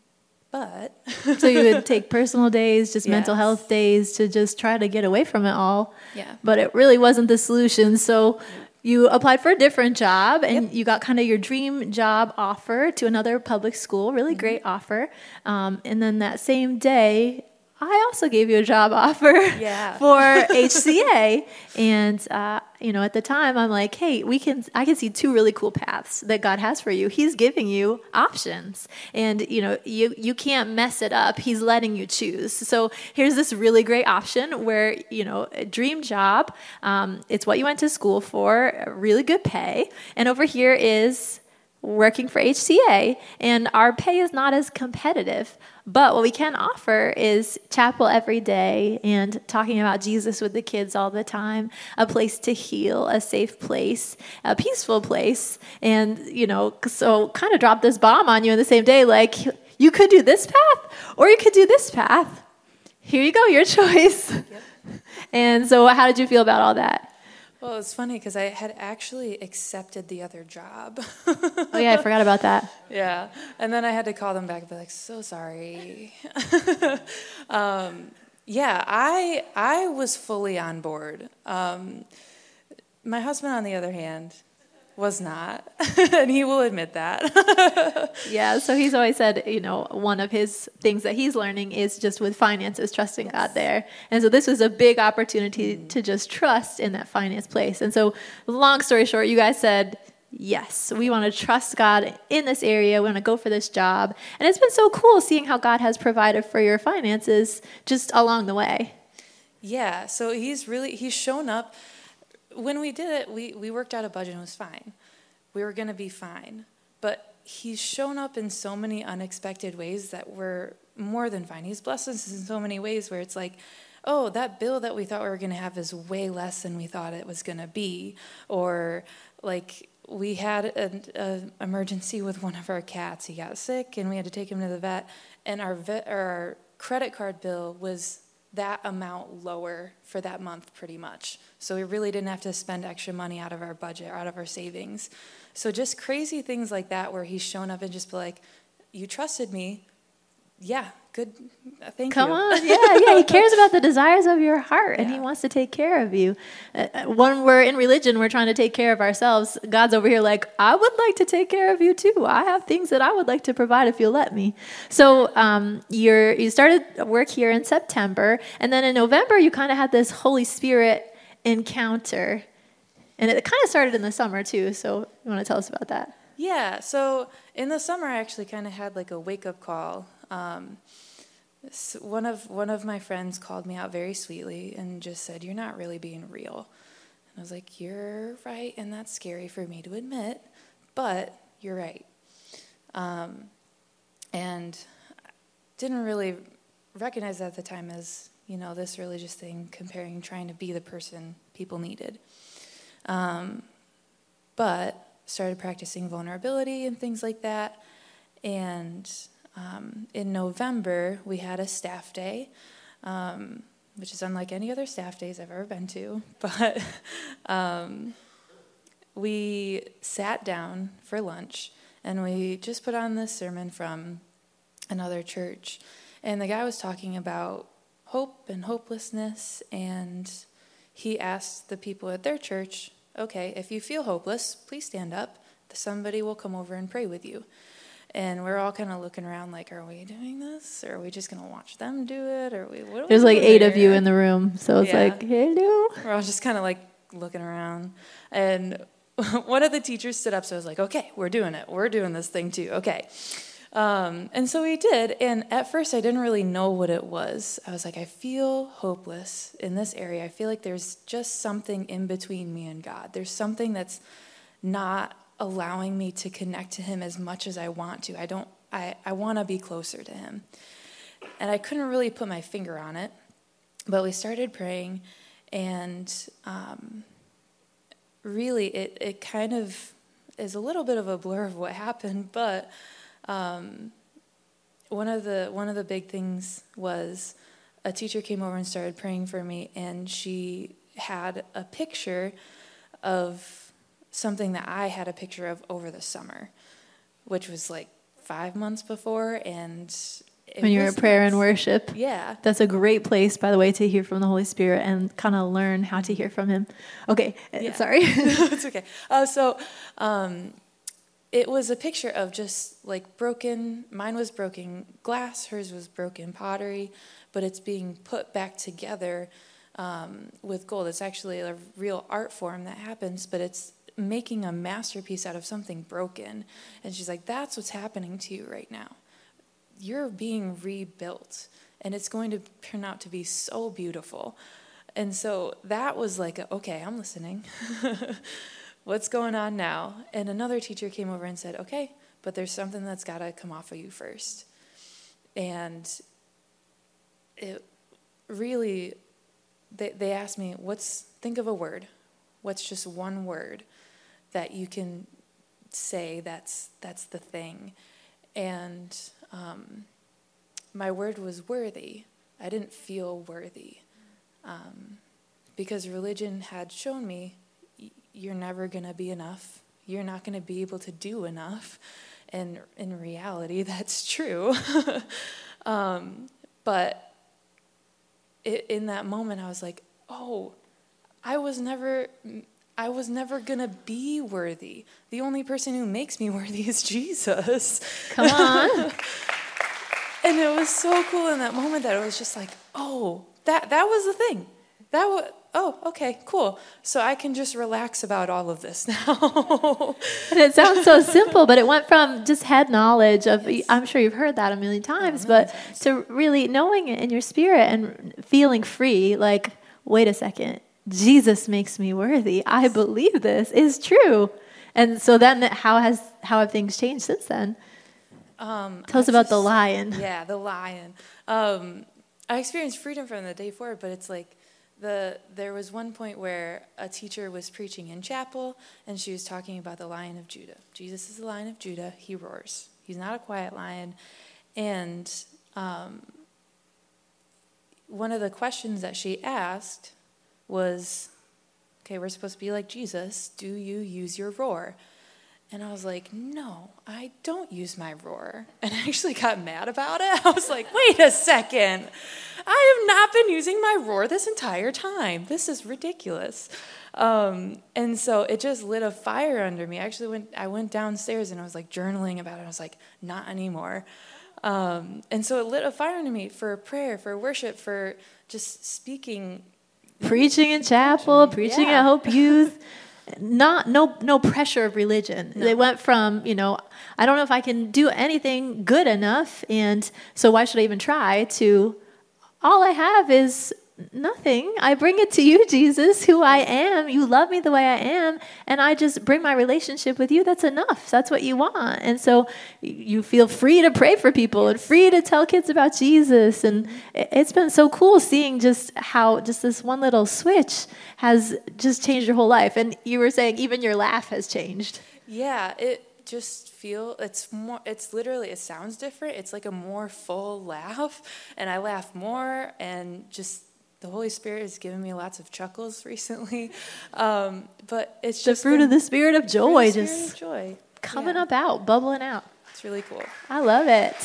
but so you would take personal days, just yes. mental health days to just try to get away from it all. Yeah. But it really wasn't the solution. So you applied for a different job, and yep. you got kind of your dream job offer to another public school, really mm-hmm. great offer. Um, and then that same day, I also gave you a job offer yeah. for H C A. And, uh, you know, at the time I'm like, hey, we can, I can see two really cool paths that God has for you. He's giving you options, and, you know, you, you can't mess it up. He's letting you choose. So here's this really great option where, you know, a dream job. Um, it's what you went to school for, really good pay. And over here is working for H C A, and our pay is not as competitive. But what we can offer is chapel every day and talking about Jesus with the kids all the time, a place to heal, a safe place, a peaceful place. And, you know, so kind of dropped this bomb on you in the same day, like, you could do this path or you could do this path. Here you go, your choice. Yep. And so how did you feel about all that? Well, it's funny because I had actually accepted the other job. Oh, yeah, I forgot about that. Yeah, and then I had to call them back and be like, so sorry. um, yeah, I I was fully on board. Um, my husband, on the other hand, was not, and he will admit that. Yeah, so he's always said, you know, one of his things that he's learning is just with finances, trusting yes. God there. And so this was a big opportunity mm. to just trust in that finance place. And so long story short, you guys said, yes, we want to trust God in this area. We want to go for this job. And it's been so cool seeing how God has provided for your finances just along the way. Yeah, so he's really, he's shown up. When we did it, we, we worked out a budget and it was fine. We were going to be fine. But he's shown up in so many unexpected ways that were more than fine. He's blessed us in so many ways where it's like, oh, that bill that we thought we were going to have is way less than we thought it was going to be. Or like we had an emergency with one of our cats. He got sick and we had to take him to the vet. And our vet, or our credit card bill was that amount lower for that month pretty much. So we really didn't have to spend extra money out of our budget, out of our savings. So just crazy things like that where he's shown up and just be like, you trusted me. Yeah, good. Thank Come you. Come on. Yeah, yeah. He cares about the desires of your heart, and yeah. he wants to take care of you. Uh, when we're in religion, we're trying to take care of ourselves. God's over here like, I would like to take care of you too. I have things that I would like to provide if you'll let me. So um, you're, you started work here in September, and then in November, you kind of had this Holy Spirit encounter. And it kind of started in the summer too, so you want to tell us about that? Yeah, so in the summer, I actually kind of had like a wake-up call. Um, one of one of my friends called me out very sweetly and just said, "You're not really being real." And I was like, "You're right, and that's scary for me to admit, but you're right." Um, and didn't really recognize that at the time as, you know, this religious thing, comparing, trying to be the person people needed. Um, but started practicing vulnerability and things like that, and. Um, in November, we had a staff day, um, which is unlike any other staff days I've ever been to, but um, we sat down for lunch, and we just put on this sermon from another church, and the guy was talking about hope and hopelessness, and he asked the people at their church, okay, if you feel hopeless, please stand up. Somebody will come over and pray with you. And we're all kind of looking around like, are we doing this? Or are we just going to watch them do it? Or we, what are There's we like eight here? Of you in the room. So it's yeah. like, hello. We're all just kind of like looking around. And one of the teachers stood up. So I was like, okay, we're doing it. We're doing this thing too. Okay. Um, and so we did. And at first I didn't really know what it was. I was like, I feel hopeless in this area. I feel like there's just something in between me and God. There's something that's not allowing me to connect to him as much as I want to. I don't, I, I want to be closer to him. And I couldn't really put my finger on it, but we started praying, and um, really it, it kind of is a little bit of a blur of what happened, but um, one of the one of the big things was a teacher came over and started praying for me, and she had a picture of something that I had a picture of over the summer, which was like five months before, and it when you're at prayer and worship. Yeah. That's a great place, by the way, to hear from the Holy Spirit and kind of learn how to hear from him. Okay, yeah. Sorry. It's okay. Uh, so um, it was a picture of just like broken, mine was broken glass, hers was broken pottery, but it's being put back together um, with gold. It's actually a real art form that happens, but it's making a masterpiece out of something broken. And she's like, that's what's happening to you right now. You're being rebuilt, and it's going to turn out to be so beautiful. And so that was like, a, okay, I'm listening. What's going on now? And another teacher came over and said, okay, but there's something that's got to come off of you first. And it really, they, they asked me, what's, think of a word. What's just one word that you can say that's, that's the thing? And Um, my word was worthy. I didn't feel worthy um, because religion had shown me you're never going to be enough. You're not going to be able to do enough. And in reality, that's true. um, but it, in that moment, I was like, oh, I was never... I was never going to be worthy. The only person who makes me worthy is Jesus. Come on. And it was so cool in that moment that it was just like, oh, that that was the thing. That was, oh, okay, cool. So I can just relax about all of this now. And it sounds so simple, but it went from just head knowledge of, yes. I'm sure you've heard that a million times, a million but times. To really knowing it in your spirit and feeling free, like, wait a second. Jesus makes me worthy. I believe this is true. And so then how has how have things changed since then? Um, Tell us about just, the lion. Yeah, the lion. Um, I experienced freedom from the day forward, but it's like the there was one point where a teacher was preaching in chapel, and she was talking about the Lion of Judah. Jesus is the Lion of Judah. He roars. He's not a quiet lion. And um, one of the questions that she asked was, okay, we're supposed to be like Jesus. Do you use your roar? And I was like, no, I don't use my roar. And I actually got mad about it. I was like, wait a second. I have not been using my roar this entire time. This is ridiculous. Um, and so it just lit a fire under me. I actually went, I went downstairs and I was like journaling about it. I was like, not anymore. Um, and so it lit a fire under me for prayer, for worship, for just speaking. Preaching in chapel, preaching yeah. at Hope Youth, not no no pressure of religion. No. They went from, you know, I don't know if I can do anything good enough, and so why should I even try, to all I have is nothing. I bring it to you, Jesus, who I am. You love me the way I am, and I just bring my relationship with you. That's enough. That's what you want. And so you feel free to pray for people and free to tell kids about Jesus. And it's been so cool seeing just how just this one little switch has just changed your whole life. And you were saying even your laugh has changed. Yeah, it just feel it's more it's literally it sounds different. It's like a more full laugh, and I laugh more, and just the Holy Spirit has given me lots of chuckles recently, um, but it's just the fruit the, of the Spirit of joy, spirit just of joy. coming yeah. up out, bubbling out. It's really cool. I love it.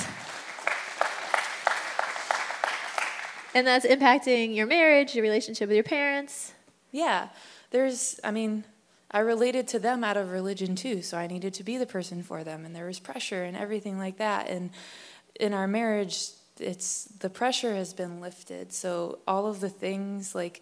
And that's impacting your marriage, your relationship with your parents. Yeah, there's. I mean, I related to them out of religion too, so I needed to be the person for them, and there was pressure and everything like that. And in our marriage, it's the pressure has been lifted, so all of the things, like,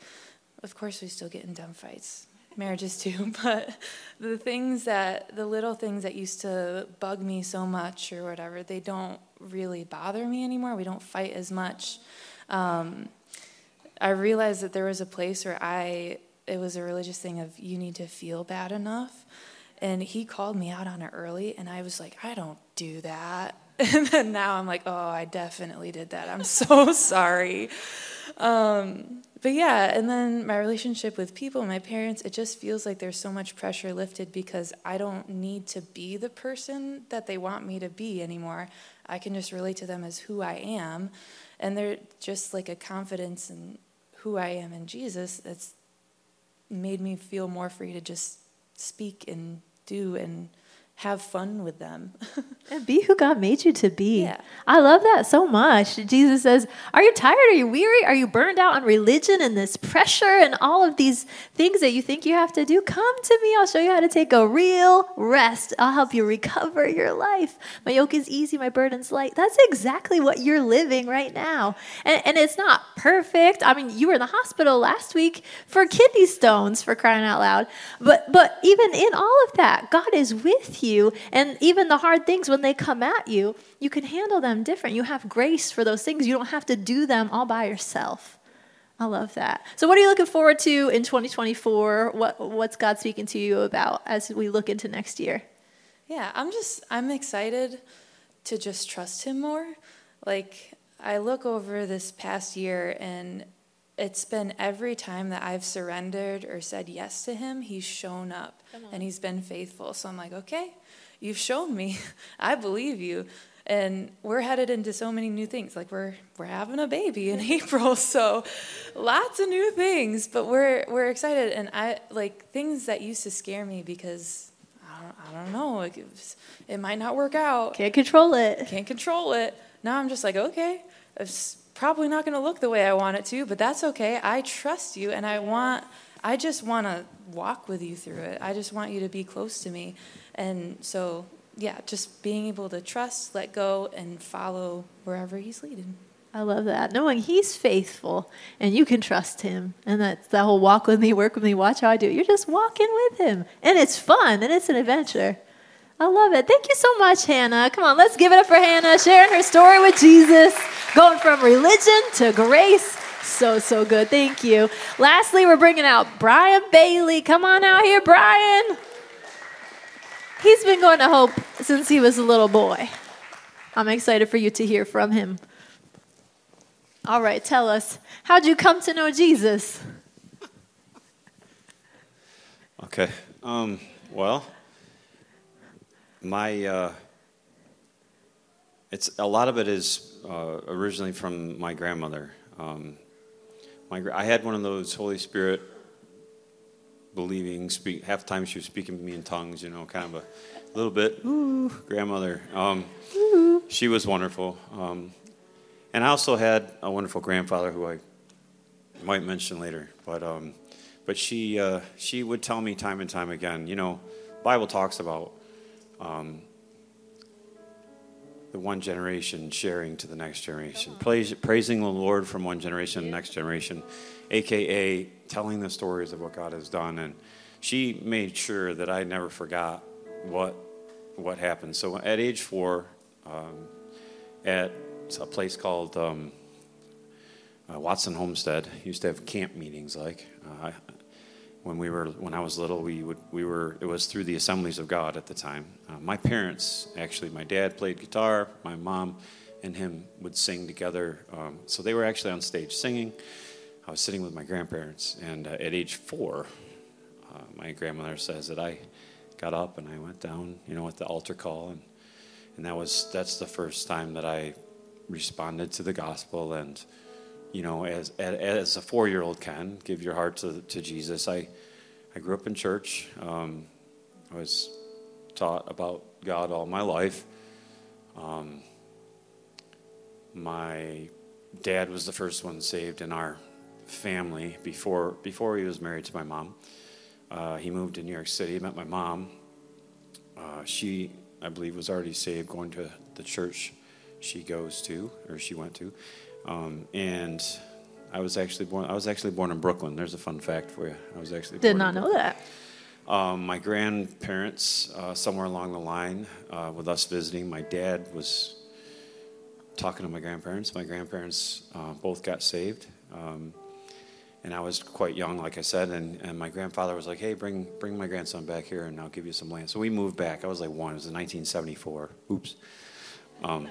of course we still get in dumb fights, marriages too, but the things that, the little things that used to bug me so much or whatever, they don't really bother me anymore. We don't fight as much. Um, I realized that there was a place where I, it was a religious thing of you need to feel bad enough, and he called me out on it early, and I was like, I don't do that. And then now I'm like, oh, I definitely did that. I'm so sorry. Um, but yeah, and then my relationship with people, my parents, it just feels like there's so much pressure lifted because I don't need to be the person that they want me to be anymore. I can just relate to them as who I am. And they're just like a confidence in who I am in Jesus that's made me feel more free to just speak and do and have fun with them. And be who God made you to be. Yeah. I love that so much. Jesus says, are you tired? Are you weary? Are you burned out on religion and this pressure and all of these things that you think you have to do? Come to me. I'll show you how to take a real rest. I'll help you recover your life. My yoke is easy. My burden's light. That's exactly what you're living right now. And, and it's not perfect. I mean, you were in the hospital last week for kidney stones, for crying out loud. But, but even in all of that, God is with you. You, and even the hard things, when they come at you, you can handle them different. You have grace for those things. You don't have to do them all by yourself. I love that. So what are you looking forward to in twenty twenty-four? What What's God speaking to you about as we look into next year? Yeah, I'm just, I'm excited to just trust him more. Like, I look over this past year, and it's been every time that I've surrendered or said yes to him, he's shown up and he's been faithful. So I'm like, okay, you've shown me. I believe you. And we're headed into so many new things. Like we're we're having a baby in April, so lots of new things. But we're we're excited. And I like things that used to scare me because I don't I don't know. It, was, it might not work out. Can't control it. Can't control it. Now I'm just like, okay. It's, probably not going to look the way I want it to, but that's okay. I trust you, and I want, I just want to walk with you through it. I just want you to be close to me. And so, yeah, just being able to trust, let go, and follow wherever he's leading. I love that. Knowing he's faithful and you can trust him. And that's that whole walk with me, work with me, watch how I do it. You're just walking with him, and it's fun, and it's an adventure. I love it. Thank you so much, Hannah. Come on, let's give it up for Hannah, sharing her story with Jesus, going from religion to grace. So, so good. Thank you. Lastly, we're bringing out Brian Bailey. Come on out here, Brian. He's been going to Hope since he was a little boy. I'm excited for you to hear from him. All right, tell us, how'd you come to know Jesus? Okay, um, well... My, uh, it's a lot of it is uh, originally from my grandmother. Um, my I had one of those Holy Spirit believing. Speak half the time she was speaking to me in tongues, you know, kind of a little bit. Ooh. Grandmother, um, Ooh. She was wonderful, um, and I also had a wonderful grandfather who I might mention later. But um, but she uh, she would tell me time and time again, you know, Bible talks about. Um, the one generation sharing to the next generation, Praise, praising the Lord from one generation to the next generation, A K A telling the stories of what God has done. And she made sure that I never forgot what what happened. So at age four, um, at a place called um, uh, Watson Homestead, used to have camp meetings like. Uh, When we were, when I was little, we would, we were. It was through the Assemblies of God at the time. Uh, my parents, actually, my dad played guitar. My mom, and him would sing together. Um, so they were actually on stage singing. I was sitting with my grandparents, and uh, at age four, uh, my grandmother says that I got up and I went down, you know, at the altar call, and and that was that's the first time that I responded to the gospel and. You know, as as a four-year-old can give your heart to to Jesus. I I grew up in church. Um, I was taught about God all my life. Um, my dad was the first one saved in our family before before he was married to my mom. Uh, he moved to New York City, met my mom. Uh, she, I believe, was already saved, going to the church she goes to or she went to. Um, and I was actually born. I was actually born in Brooklyn. There's a fun fact for you. I was actually did born not in know Brooklyn. That. Um, my grandparents, uh, somewhere along the line, uh, with us visiting, my dad was talking to my grandparents. My grandparents uh, both got saved, um, and I was quite young, like I said. And, and my grandfather was like, "Hey, bring bring my grandson back here, and I'll give you some land." So we moved back. I was like one. It was in nineteen seventy-four. Oops. Um,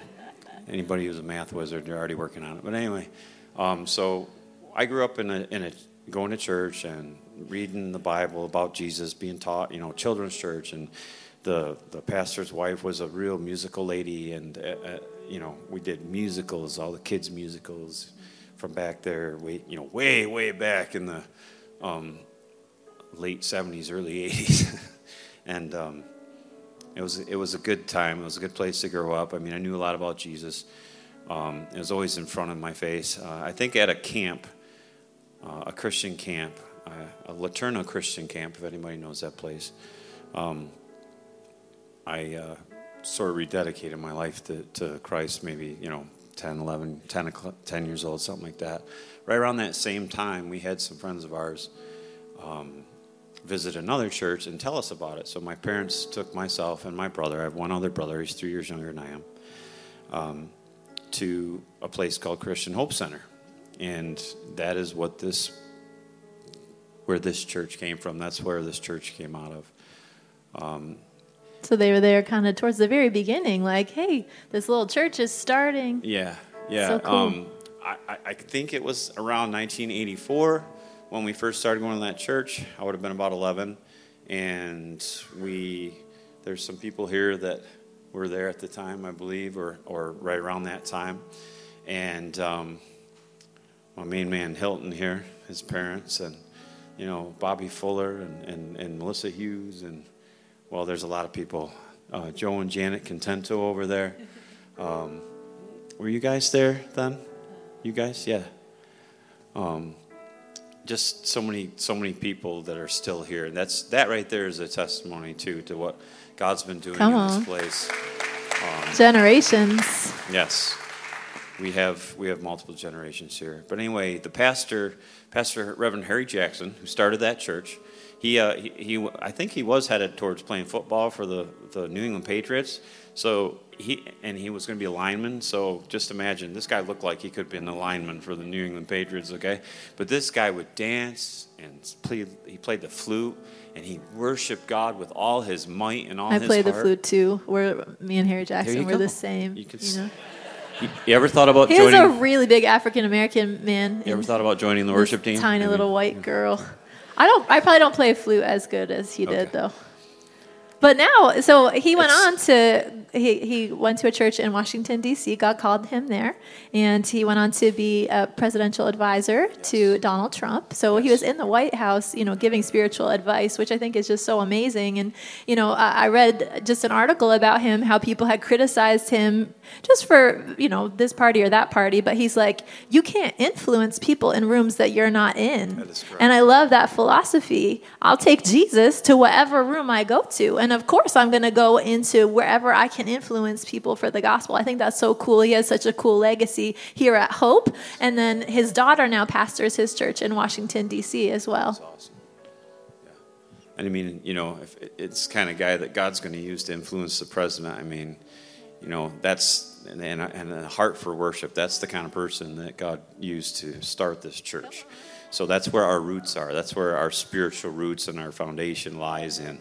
anybody who's a math wizard, they're already working on it. But anyway, um, so I grew up in a, in a going to church and reading the Bible about Jesus, being taught, you know, children's church, and the the pastor's wife was a real musical lady, and uh, uh, you know, we did musicals, all the kids' musicals from back there, way, you know, way, way back in the um, late seventies, early eighties, and um, it was it was a good time. It was a good place to grow up. I mean, I knew a lot about Jesus. Um, it was always in front of my face. Uh, I think at a camp, uh, a Christian camp, uh, a Laterna Christian camp, if anybody knows that place, um, I uh, sort of rededicated my life to, to Christ, maybe, you know, ten, eleven, ten, ten years old, something like that. Right around that same time, we had some friends of ours um, visit another church and tell us about it. So my parents took myself and my brother, I have one other brother, he's three years younger than I am, um, to a place called Christian Hope Center. And that is what this, where this church came from. That's where this church came out of. Um, so they were there kind of towards the very beginning, like, hey, this little church is starting. Yeah, yeah. So cool. um, I, I think it was around nineteen eighty-four when we first started going to that church. I would have been about eleven. And we, there's some people here that were there at the time, I believe, or, or right around that time. And um, my main man Hilton here, his parents, and, you know, Bobby Fuller and, and, and Melissa Hughes and, well, there's a lot of people. Uh, Joe and Janet Contento over there. Um, were you guys there then? You guys? Yeah. Um, just so many, so many people that are still here. And that's that right there is a testimony too to what God's been doing Come in on. This place. Um, generations. Yes, we have we have multiple generations here. But anyway, the pastor, Pastor Reverend Harry Jackson, who started that church. He, uh, he, he, I think he was headed towards playing football for the, the New England Patriots. So he and he was going to be a lineman. So just imagine, this guy looked like he could have been a lineman for the New England Patriots. Okay, but this guy would dance and play. He played the flute and he worshipped God with all his might and all I his heart. I played the flute too. We're me and Harry Jackson were go. the same. You can. You know? You ever thought about? He joining, was a really big African American man. You ever thought about joining the worship team? Tiny I mean, little white girl. I don't. I probably don't play flute as good as he did, okay. though. But now, so he went it's, on to he, he went to a church in Washington D C. God called him there, and he went on to be a presidential advisor yes. to Donald Trump. So yes. he was in the White House, you know, giving spiritual advice, which I think is just so amazing. And you know, I, I read just an article about him, how people had criticized him just for you know this party or that party, but he's like, you can't influence people in rooms that you're not in. That is correct. And I love that philosophy. I'll take Jesus to whatever room I go to, and And of course, I'm going to go into wherever I can influence people for the gospel. I think that's so cool. He has such a cool legacy here at Hope. And then his daughter now pastors his church in Washington, D C as well. That's awesome. Yeah. And I mean, you know, if it's the kind of guy that God's going to use to influence the president. I mean, you know, that's, and, and, and a heart for worship. That's the kind of person that God used to start this church. So that's where our roots are. That's where our spiritual roots and our foundation lies in.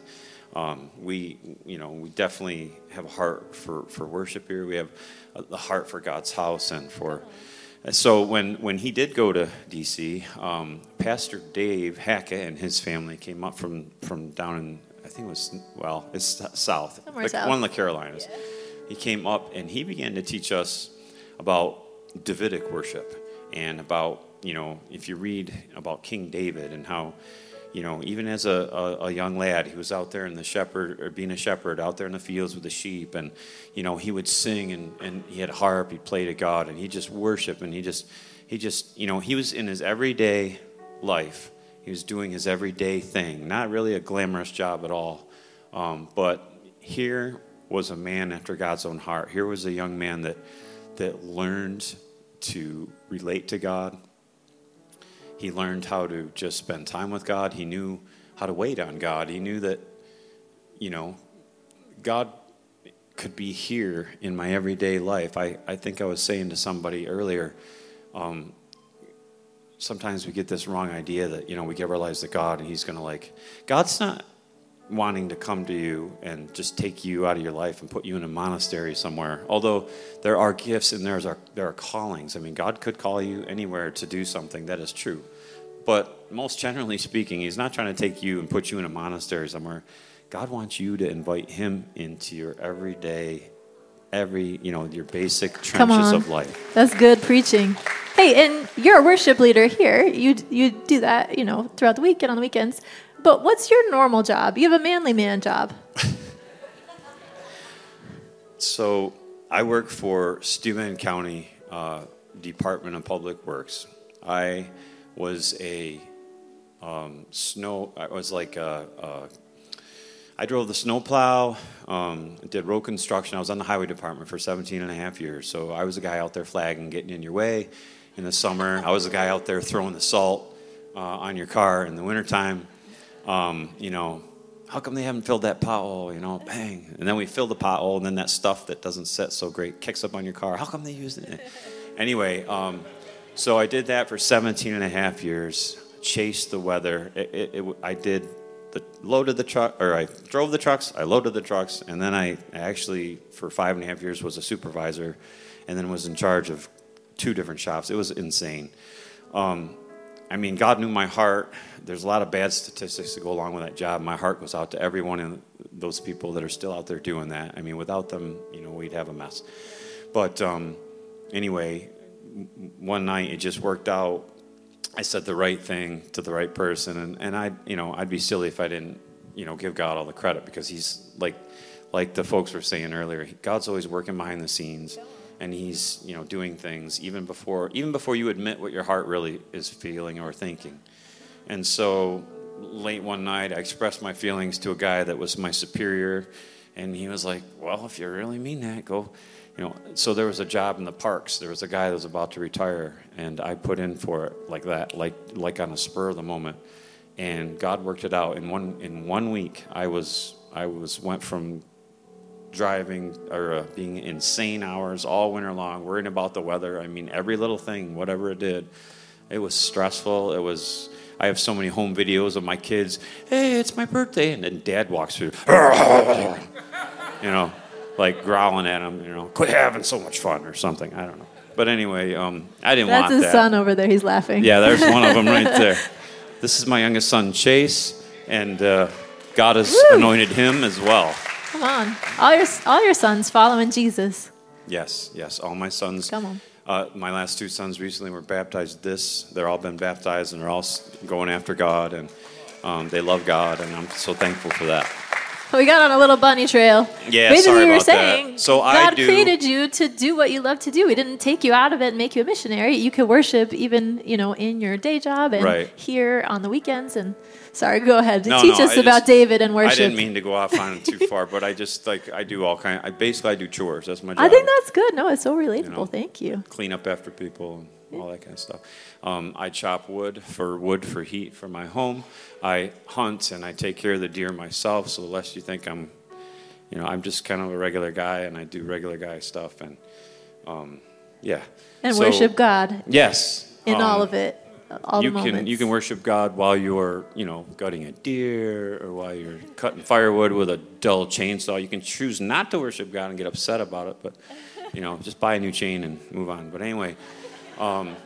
Um, we, you know, we definitely have a heart for, for worship here. We have a, the heart for God's house and for. So when, when he did go to D C, um, Pastor Dave Hackett and his family came up from, from down in, I think it was, well, it's south, like south. One of the Carolinas. Yeah. He came up and he began to teach us about Davidic worship and about, you know, if you read about King David and how. You know, even as a, a, a young lad, he was out there in the shepherd, or being a shepherd, out there in the fields with the sheep. And, you know, he would sing and, and he had a harp, he'd play to God, and he just worshiped. And he just, he just, you know, he was in his everyday life. He was doing his everyday thing. Not really a glamorous job at all. Um, but here was a man after God's own heart. Here was a young man that that learned to relate to God. He learned how to just spend time with God. He knew how to wait on God. He knew that, you know, God could be here in my everyday life. I, I think I was saying to somebody earlier, um, sometimes we get this wrong idea that, you know, we give our lives to God and he's going to like, God's not wanting to come to you and just take you out of your life and put you in a monastery somewhere. Although there are gifts and there's our, there are callings. I mean, God could call you anywhere to do something. That is true. But most generally speaking, he's not trying to take you and put you in a monastery somewhere. God wants you to invite him into your everyday, every, you know, your basic trenches of life. That's good preaching. Hey, and you're a worship leader here. You you do that, you know, throughout the week and on the weekends. But what's your normal job? You have a manly man job. So I work for Steuben County uh, Department of Public Works. I was a um, snow, I was like a, a I drove the snowplow, um, did road construction. I was on the highway department for seventeen and a half years. So I was a guy out there flagging, getting in your way in the summer. I was a guy out there throwing the salt uh, on your car in the wintertime. Um, you know, how come they haven't filled that pothole? You know, bang. And then we fill the pothole, and then that stuff that doesn't set so great kicks up on your car. How come they used it? Anyway, um, so I did that for seventeen and a half years, chased the weather. It, it, it, I did... The loaded the truck, or I drove the trucks, I loaded the trucks, and then I actually, for five and a half years, was a supervisor, and then was in charge of two different shops. It was insane. Um, I mean, God knew my heart. There's a lot of bad statistics to go along with that job. My heart goes out to everyone and those people that are still out there doing that. I mean, without them, you know, we'd have a mess. But um, anyway, one night it just worked out. I said the right thing to the right person, and, and I, you know, I'd be silly if I didn't, you know, give God all the credit, because he's like, like the folks were saying earlier, God's always working behind the scenes, and he's, you know, doing things even before, even before you admit what your heart really is feeling or thinking. And so late one night, I expressed my feelings to a guy that was my superior, and he was like, "Well, if you really mean that, go." You know, so there was a job in the parks. There was a guy that was about to retire, and I put in for it like that, like like on a spur of the moment. And God worked it out. In one in one week, I was I was went from driving or uh, being insane hours all winter long, worrying about the weather. I mean, every little thing, whatever it did, it was stressful. It was. I have so many home videos of my kids. Hey, it's my birthday, and then Dad walks through, you know. Like growling at him, you know, quit having so much fun or something. I don't know. But anyway, um, I didn't That's want that. That's his son over there. He's laughing. Yeah, there's one of them right there. This is my youngest son, Chase, and uh, God has Woo. anointed him as well. Come on. All your all your sons following Jesus. Yes, yes. All my sons. Come on. Uh, my last two sons recently were baptized this. They're all been baptized, and they're all going after God, and um, they love God, and I'm so thankful for that. We got on a little bunny trail. Yeah, Basically, sorry we were about saying, that. So God I do, created you to do what you love to do. He didn't take you out of it and make you a missionary. You could worship even, you know, in your day job and right. here on the weekends. And sorry, go ahead. No, Teach no, us I about just, David and worship. I didn't mean to go off on it too far, but I just like I do all kind. Of, I basically I do chores. That's my job. I think that's good. No, it's so relatable. You know, thank you. Clean up after people. All that kind of stuff. Um, I chop wood for wood for heat for my home. I hunt and I take care of the deer myself. So lest you think I'm, you know, I'm just kind of a regular guy and I do regular guy stuff and, um, yeah. And so, worship God. Yes. In um, all of it, all you the moments. Can, you can worship God while you're, you know, gutting a deer or while you're cutting firewood with a dull chainsaw. You can choose not to worship God and get upset about it, but, you know, just buy a new chain and move on. But anyway. Um,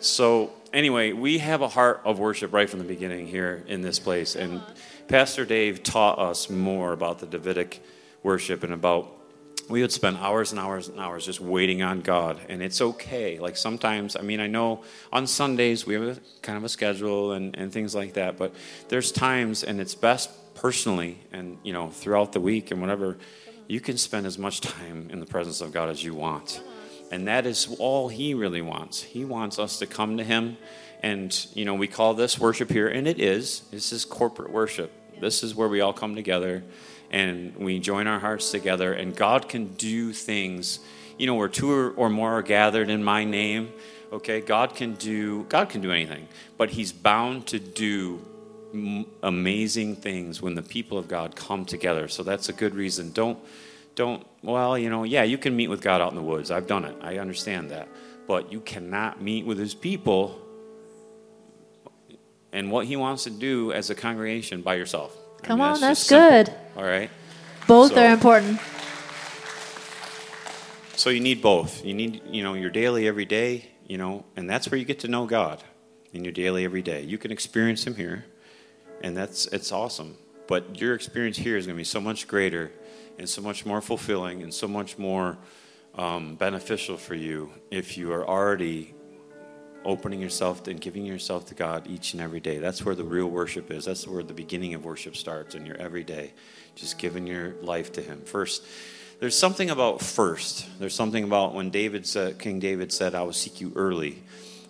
so anyway, we have a heart of worship right from the beginning here in this place. And Pastor Dave taught us more about the Davidic worship and about, we would spend hours and hours and hours just waiting on God. And it's okay. Like sometimes, I mean, I know on Sundays we have a kind of a schedule and, and things like that, but there's times, and it's best personally and, you know, throughout the week and whatever, you can spend as much time in the presence of God as you want. And that is all he really wants. He wants us to come to him. And, you know, we call this worship here, and it is. This is corporate worship. This is where we all come together, and we join our hearts together, and God can do things. You know, where two or more are gathered in my name, okay, God can do, God can do anything. But he's bound to do amazing things when the people of God come together. So that's a good reason. Don't. Don't, well, you know, yeah, you can meet with God out in the woods. I've done it. I understand that. But you cannot meet with his people and what he wants to do as a congregation by yourself. Come I mean, on, that's, that's good. Simple. All right. Both so, are important. So you need both. You need, you know, your daily every day, you know, and that's where you get to know God in your daily every day. You can experience him here, and that's it's awesome. But your experience here is going to be so much greater and so much more fulfilling and so much more um, beneficial for you if you are already opening yourself and giving yourself to God each and every day. That's where the real worship is. That's where the beginning of worship starts in your everyday, just giving your life to him. First, there's something about first. There's something about when David said, King David said, I will seek you early.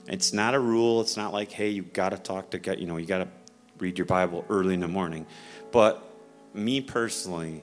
It's not a rule. It's not like, hey, you've got to talk to God. You know, you got to read your Bible early in the morning. But me personally,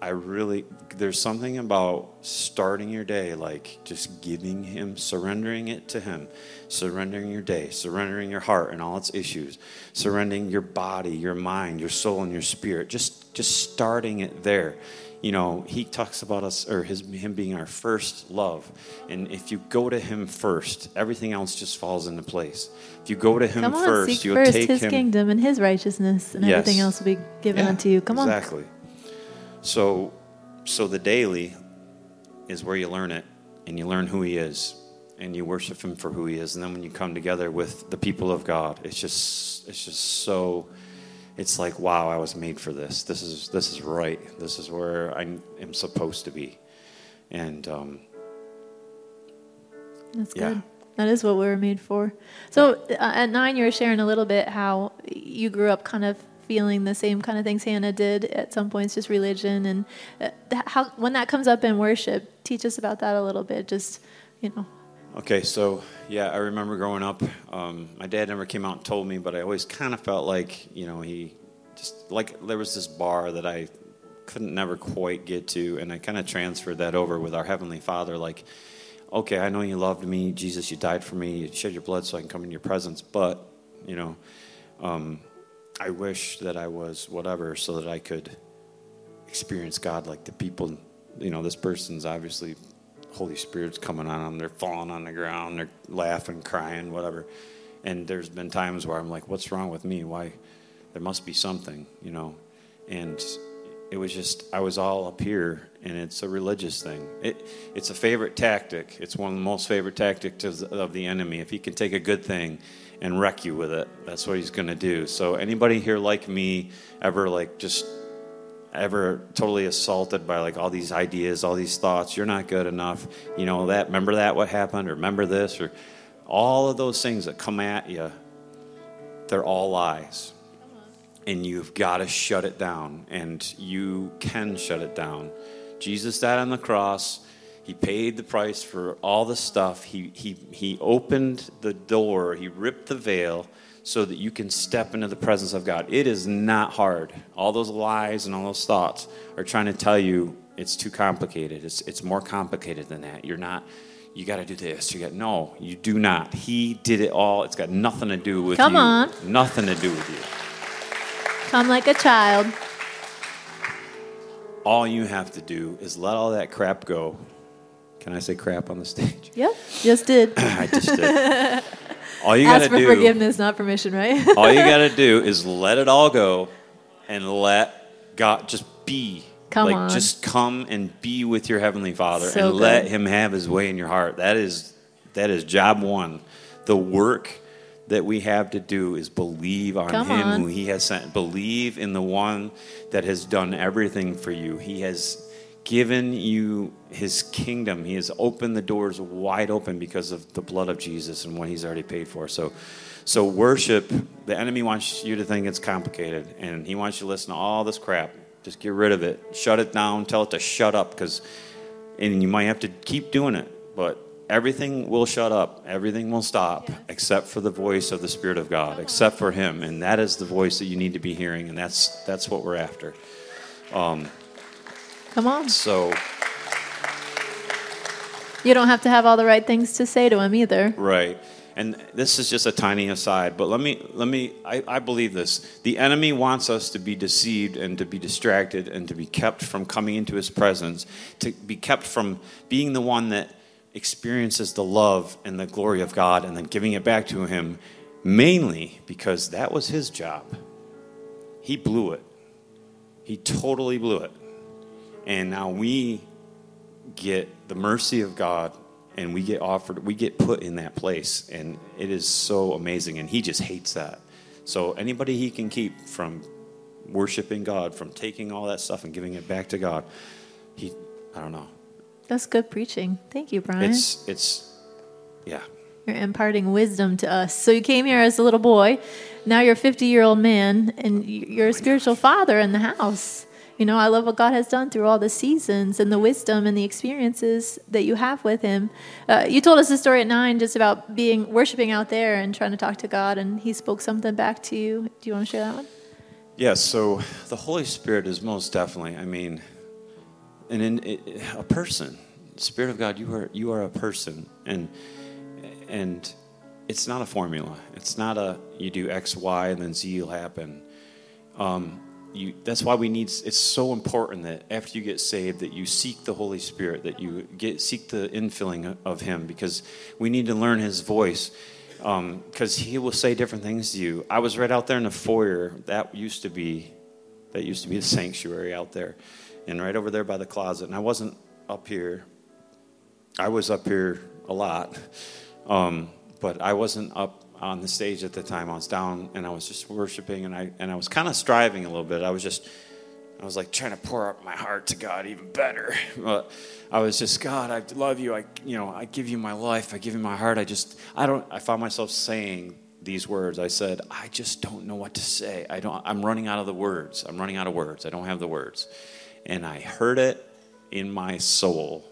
I really, there's something about starting your day, like just giving him, surrendering it to him, surrendering your day, surrendering your heart and all its issues, surrendering your body, your mind, your soul, and your spirit, just just starting it there. You know, he talks about us, or his, him being our first love. And if you go to him first, everything else just falls into place. If you go to him Come on, first, seek you'll first take his him, kingdom and his righteousness, and yes. everything else will be given yeah, unto you. Come on. Exactly. So so the daily is where you learn it, and you learn who he is, and you worship him for who he is. And then when you come together with the people of God, it's just it's just so, it's like, wow, I was made for this. This is this is right. This is where I am supposed to be. And um, That's yeah. good. That is what we were made for. So uh, at nine, you were sharing a little bit how you grew up kind of feeling the same kind of things Hannah did at some points, just religion, and that, how when that comes up in worship, teach us about that a little bit. Just you know. Okay, so yeah, I remember growing up. Um, my dad never came out and told me, but I always kind of felt like you know he just like there was this bar that I couldn't never quite get to, and I kind of transferred that over with our Heavenly Father. Like, okay, I know you loved me, Jesus. You died for me. You shed your blood so I can come into your presence. But you know. Um, I wish that I was whatever so that I could experience God like the people, you know, this person's obviously Holy Spirit's coming on them. They're falling on the ground. They're laughing, crying, whatever. And there's been times where I'm like, what's wrong with me? Why? There must be something, you know. And it was just, I was all up here, and it's a religious thing. It It's a favorite tactic. It's one of the most favorite tactics of the enemy. If he can take a good thing and wreck you with it, that's what he's going to do. So anybody here like me ever like just ever totally assaulted by like all these ideas, all these thoughts, you're not good enough, you know, that, remember that, what happened, or remember this, or all of those things that come at you, they're all lies. And you've got to shut it down, and you can shut it down. Jesus died on the cross. He paid the price for all the stuff. He he he opened the door. He ripped the veil so that you can step into the presence of God. It is not hard. All those lies and all those thoughts are trying to tell you it's too complicated. It's it's more complicated than that. You're not. You got to do this. You got no. You do not. He did it all. It's got nothing to do with you. Come on. Nothing to do with you. Come like a child. All you have to do is let all that crap go. Can I say crap on the stage? Yep, just did. I just did. All you gotta do. Ask for forgiveness, not permission, right? All you gotta do is let it all go, and let God just be. Come like, on. Just come and be with your Heavenly Father, so and good. Let Him have His way in your heart. That is that is job one. The work that we have to do is believe on come Him on. Who He has sent. Believe in the One that has done everything for you. He has given you His kingdom. He has opened the doors wide open because of the blood of Jesus and what He's already paid for. So so worship, the enemy wants you to think it's complicated, and he wants you to listen to all this crap. Just get rid of it. Shut it down. Tell it to shut up, because and you might have to keep doing it, but everything will shut up. Everything will stop, yes. except for the voice of the Spirit of God, oh. except for Him, and that is the voice that you need to be hearing, and that's that's what we're after. Um Come on. So you don't have to have all the right things to say to Him either. Right. And this is just a tiny aside, but let me let me I, I believe this. The enemy wants us to be deceived and to be distracted and to be kept from coming into His presence, to be kept from being the one that experiences the love and the glory of God and then giving it back to Him, mainly because that was his job. He blew it. He totally blew it. And now we get the mercy of God, and we get offered, we get put in that place. And it is so amazing. And he just hates that. So anybody he can keep from worshiping God, from taking all that stuff and giving it back to God, he, I don't know. That's good preaching. Thank you, Brian. It's, it's, yeah. You're imparting wisdom to us. So you came here as a little boy. Now you're a fifty-year-old man, and you're a spiritual father in the house. You know, I love what God has done through all the seasons and the wisdom and the experiences that you have with him. Uh, you told us a story at nine just about being worshiping out there and trying to talk to God, and he spoke something back to you. Do you want to share that one? Yeah, so the Holy Spirit is most definitely, I mean, and in it, a person, Spirit of God, you are you are a person, and and it's not a formula. It's not a you do X, Y, and then Z will happen. Um, you that's why we need. It's so important that after you get saved, that you seek the Holy Spirit, that you get seek the infilling of Him, because we need to learn His voice. Because um, he will say different things to you. I was right out there in the foyer. That used to be, that used to be the sanctuary out there, and right over there by the closet. And I wasn't up here. I was up here a lot, um, but I wasn't up on the stage at the time. I was down, and I was just worshiping, and I and I was kind of striving a little bit. I was just, I was like trying to pour out my heart to God even better. But I was just, God, I love you. I, you know, I give you my life. I give you my heart. I just, I don't, I found myself saying these words. I said, I just don't know what to say. I don't, I'm running out of the words. I'm running out of words. I don't have the words. And I heard it in my soul.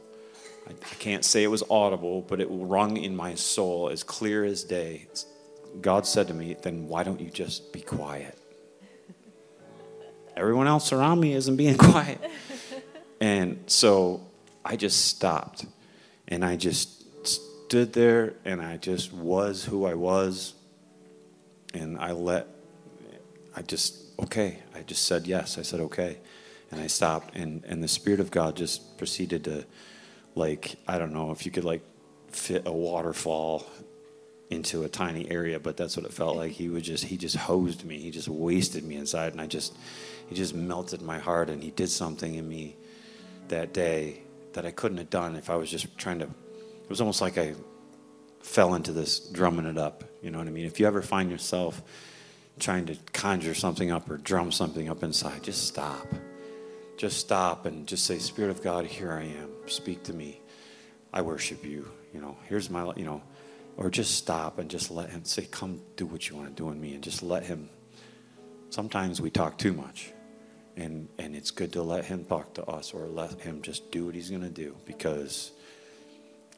I, I can't say it was audible, but it rung in my soul as clear as day. God said to me, then why don't you just be quiet? Everyone else around me isn't being quiet. And so I just stopped, and I just stood there, and I just was who I was, and I let, I just, okay, I just said yes, I said okay, and I stopped, and, and the Spirit of God just proceeded to, like, I don't know if you could, like, fit a waterfall into a tiny area, but that's what it felt like. He would just, he just hosed me, he just wasted me inside, and I just, He just melted my heart, and he did something in me that day that I couldn't have done if I was just trying to. It was almost like I fell into this drumming it up. You know what I mean? If you ever find yourself trying to conjure something up or drum something up inside, just stop. Just stop and just say, Spirit of God, here I am. Speak to me. I worship you. You know, here's my, you know, or just stop and just let him say, come do what you want to do in me, and just let him. Sometimes we talk too much. And and it's good to let him talk to us, or let him just do what he's going to do, because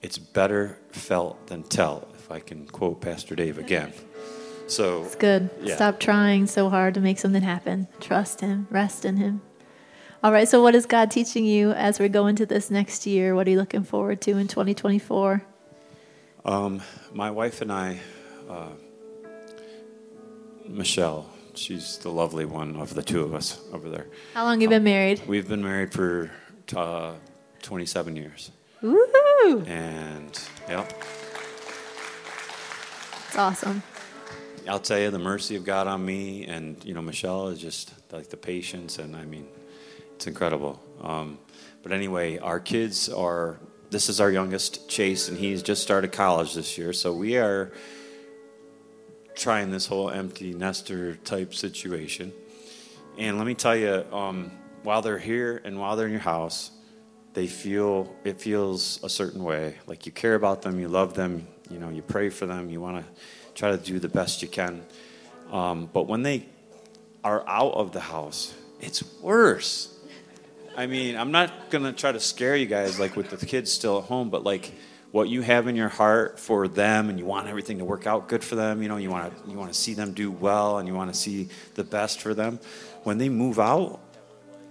it's better felt than tell, if I can quote Pastor Dave again. So it's good. Yeah. Stop trying so hard to make something happen. Trust him. Rest in him. All right, so what is God teaching you as we go into this next year? What are you looking forward to in twenty twenty-four? Um, my wife and I, uh, Michelle, she's the lovely one of the two of us over there. How long have you been um, married? We've been married for uh, twenty-seven years. Woo-hoo! And, yep. It's awesome. I'll tell you, the mercy of God on me, and, you know, Michelle is just, like, the patience, and, I mean, it's incredible. Um, but anyway, our kids are, this is our youngest, Chase, and he's just started college this year, so we are trying this whole empty nester type situation. And let me tell you, um, while they're here and while they're in your house, they feel, it feels a certain way. Like, you care about them, you love them, you know, you pray for them, you want to try to do the best you can. Um, but when they are out of the house, it's worse. I mean, I'm not going to try to scare you guys, like, with the kids still at home, but, like, what you have in your heart for them, and you want everything to work out good for them, you know, you want to you want to see them do well, and you want to see the best for them. When they move out,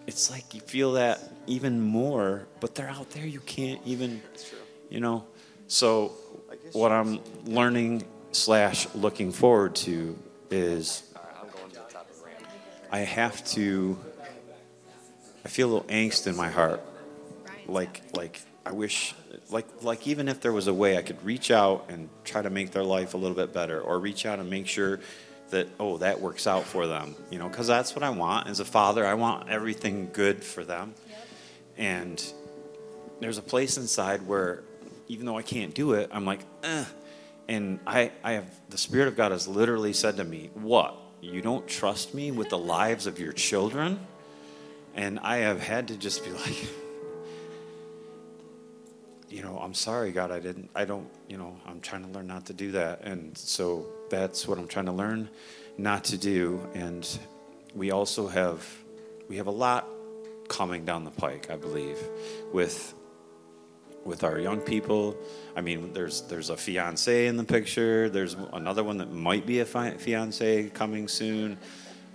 it's like you feel that even more, but they're out there, you can't even, you know. So what I'm learning slash looking forward to is I have to, I feel a little angst in my heart, like, like, I wish, like, like even if there was a way I could reach out and try to make their life a little bit better, or reach out and make sure that, oh, that works out for them, you know, because that's what I want as a father. I want everything good for them. Yep. And there's a place inside where even though I can't do it, I'm like, eh. And I, I have, the Spirit of God has literally said to me, what? You don't trust me with the lives of your children? And I have had to just be like, you know, I'm sorry, God, I didn't, I don't, you know, I'm trying to learn not to do that. And so that's what I'm trying to learn not to do. And we also have, we have a lot coming down the pike, I believe, with with our young people. I mean, there's there's a fiancé in the picture. There's another one that might be a fi- fiancé coming soon.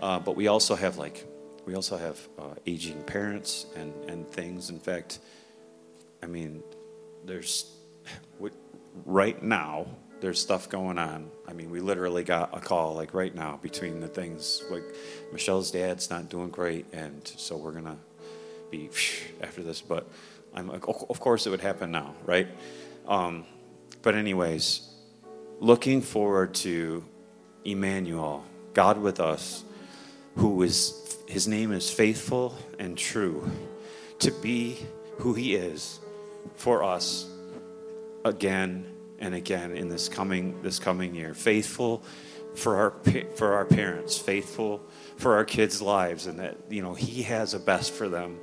Uh, but we also have, like, we also have uh, aging parents and, and things. In fact, I mean, there's, right now, there's stuff going on. I mean, we literally got a call, like, right now between the things, like, Michelle's dad's not doing great, and so we're going to be after this. But I'm like, oh, of course it would happen now, right? Um, but anyways, looking forward to Emmanuel, God with us, who is, his name is faithful and true, to be who he is for us again and again in this coming this coming year. Faithful for our for our parents, faithful for our kids' lives, and that, you know, he has a best for them.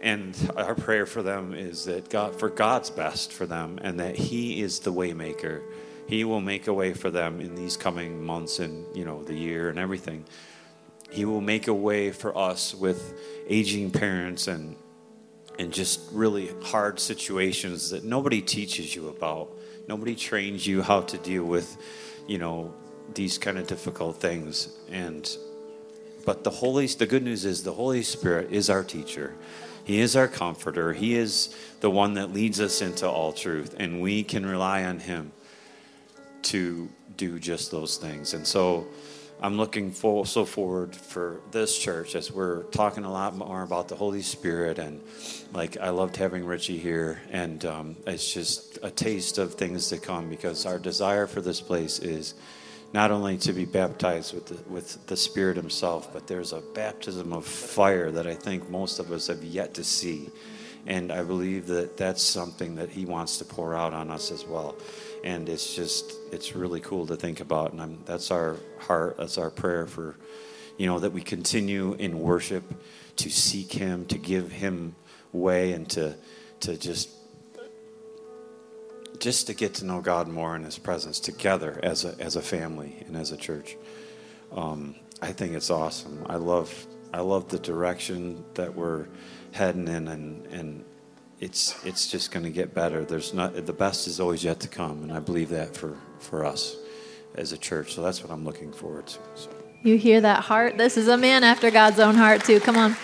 And our prayer for them is that God, for God's best for them, and that he is the way maker. He will make a way for them in these coming months and, you know, the year and everything. He will make a way for us with aging parents and and just really hard situations that nobody teaches you about. Nobody trains you how to deal with, you know, these kind of difficult things. And but the Holy, the good news is the Holy Spirit is our teacher. He is our comforter. He is the one that leads us into all truth, and we can rely on him to do just those things. And so I'm looking for, so forward for this church, as we're talking a lot more about the Holy Spirit. And, like, I loved having Richie here, and um, it's just a taste of things to come, because our desire for this place is not only to be baptized with the, with the Spirit himself, but there's a baptism of fire that I think most of us have yet to see. And I believe that that's something that he wants to pour out on us as well. And it's just, it's really cool to think about. And I'm, that's our heart, that's our prayer for, you know, that we continue in worship to seek him, to give him way, and to to just just to get to know God more in his presence together as a as a family and as a church. Um, I think it's awesome. I love I love the direction that we're heading in, and and it's it's just going to get better. There's not the best is always yet to come, and I believe that for, for us as a church. So that's what I'm looking forward to. So. You hear that heart? This is a man after God's own heart too. Come on.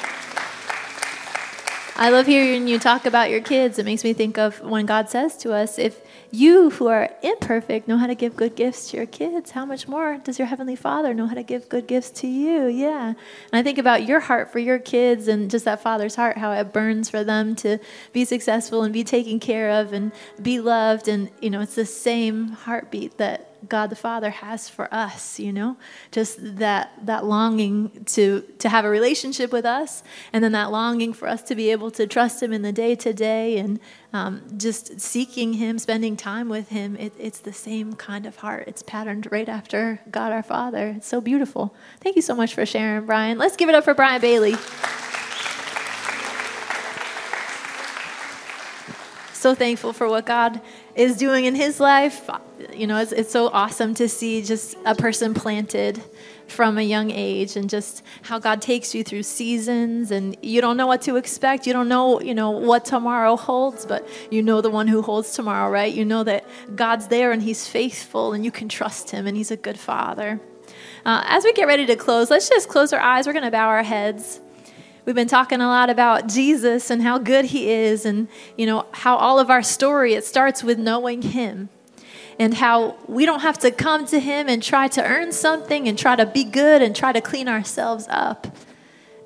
I love hearing you talk about your kids. It makes me think of when God says to us, if you who are imperfect know how to give good gifts to your kids, how much more does your Heavenly Father know how to give good gifts to you? Yeah. And I think about your heart for your kids, and just that Father's heart, how it burns for them to be successful and be taken care of and be loved. And, you know, it's the same heartbeat that God the Father has for us, you know, just that that longing to to have a relationship with us, and then that longing for us to be able to trust him in the day-to-day, and um, just seeking him, spending time with him. It, it's the same kind of heart. It's patterned right after God our Father. It's so beautiful. Thank you so much for sharing, Brian. Let's give it up for Brian Bailey. So thankful for what God is doing in his life. You know, it's, it's so awesome to see just a person planted from a young age, and just how God takes you through seasons, and you don't know what to expect. You don't know, you know, what tomorrow holds, but you know the one who holds tomorrow, right? You know that God's there, and he's faithful, and you can trust him, and he's a good father. Uh, as we get ready to close, let's just close our eyes. We're going to bow our heads. We've been talking a lot about Jesus and how good he is, and, you know, how all of our story, it starts with knowing him, and how we don't have to come to him and try to earn something and try to be good and try to clean ourselves up.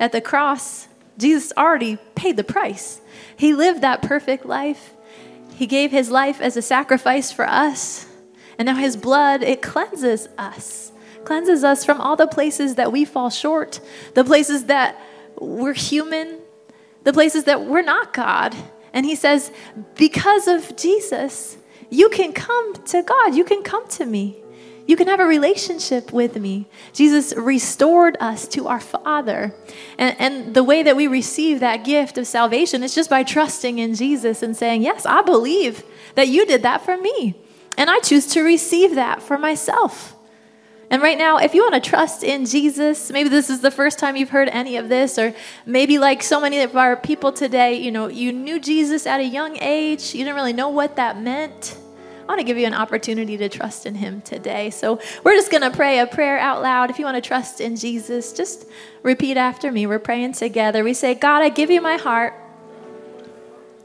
At the cross, Jesus already paid the price. He lived that perfect life. He gave his life as a sacrifice for us, and now his blood, it cleanses us cleanses us from all the places that we fall short, the places that we're human, the places that we're not God. And he says, because of Jesus, you can come to God. You can come to me. You can have a relationship with me. Jesus restored us to our Father. And, and the way that we receive that gift of salvation is just by trusting in Jesus and saying, yes, I believe that you did that for me. And I choose to receive that for myself. And right now, if you want to trust in Jesus, maybe this is the first time you've heard any of this, or maybe like so many of our people today, you know, you knew Jesus at a young age. You didn't really know what that meant. I want to give you an opportunity to trust in him today. So we're just going to pray a prayer out loud. If you want to trust in Jesus, just repeat after me. We're praying together. We say, God, I give you my heart.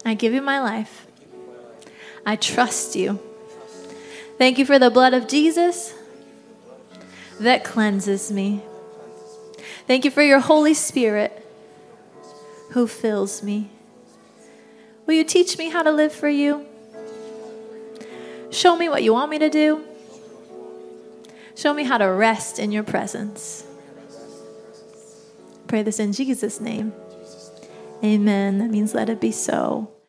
I give you my life. I trust you. Thank you for the blood of Jesus that cleanses me. Thank you for your Holy Spirit who fills me. Will you teach me how to live for you? Show me what you want me to do. Show me how to rest in your presence. Pray this in Jesus' name. Amen. That means let it be so.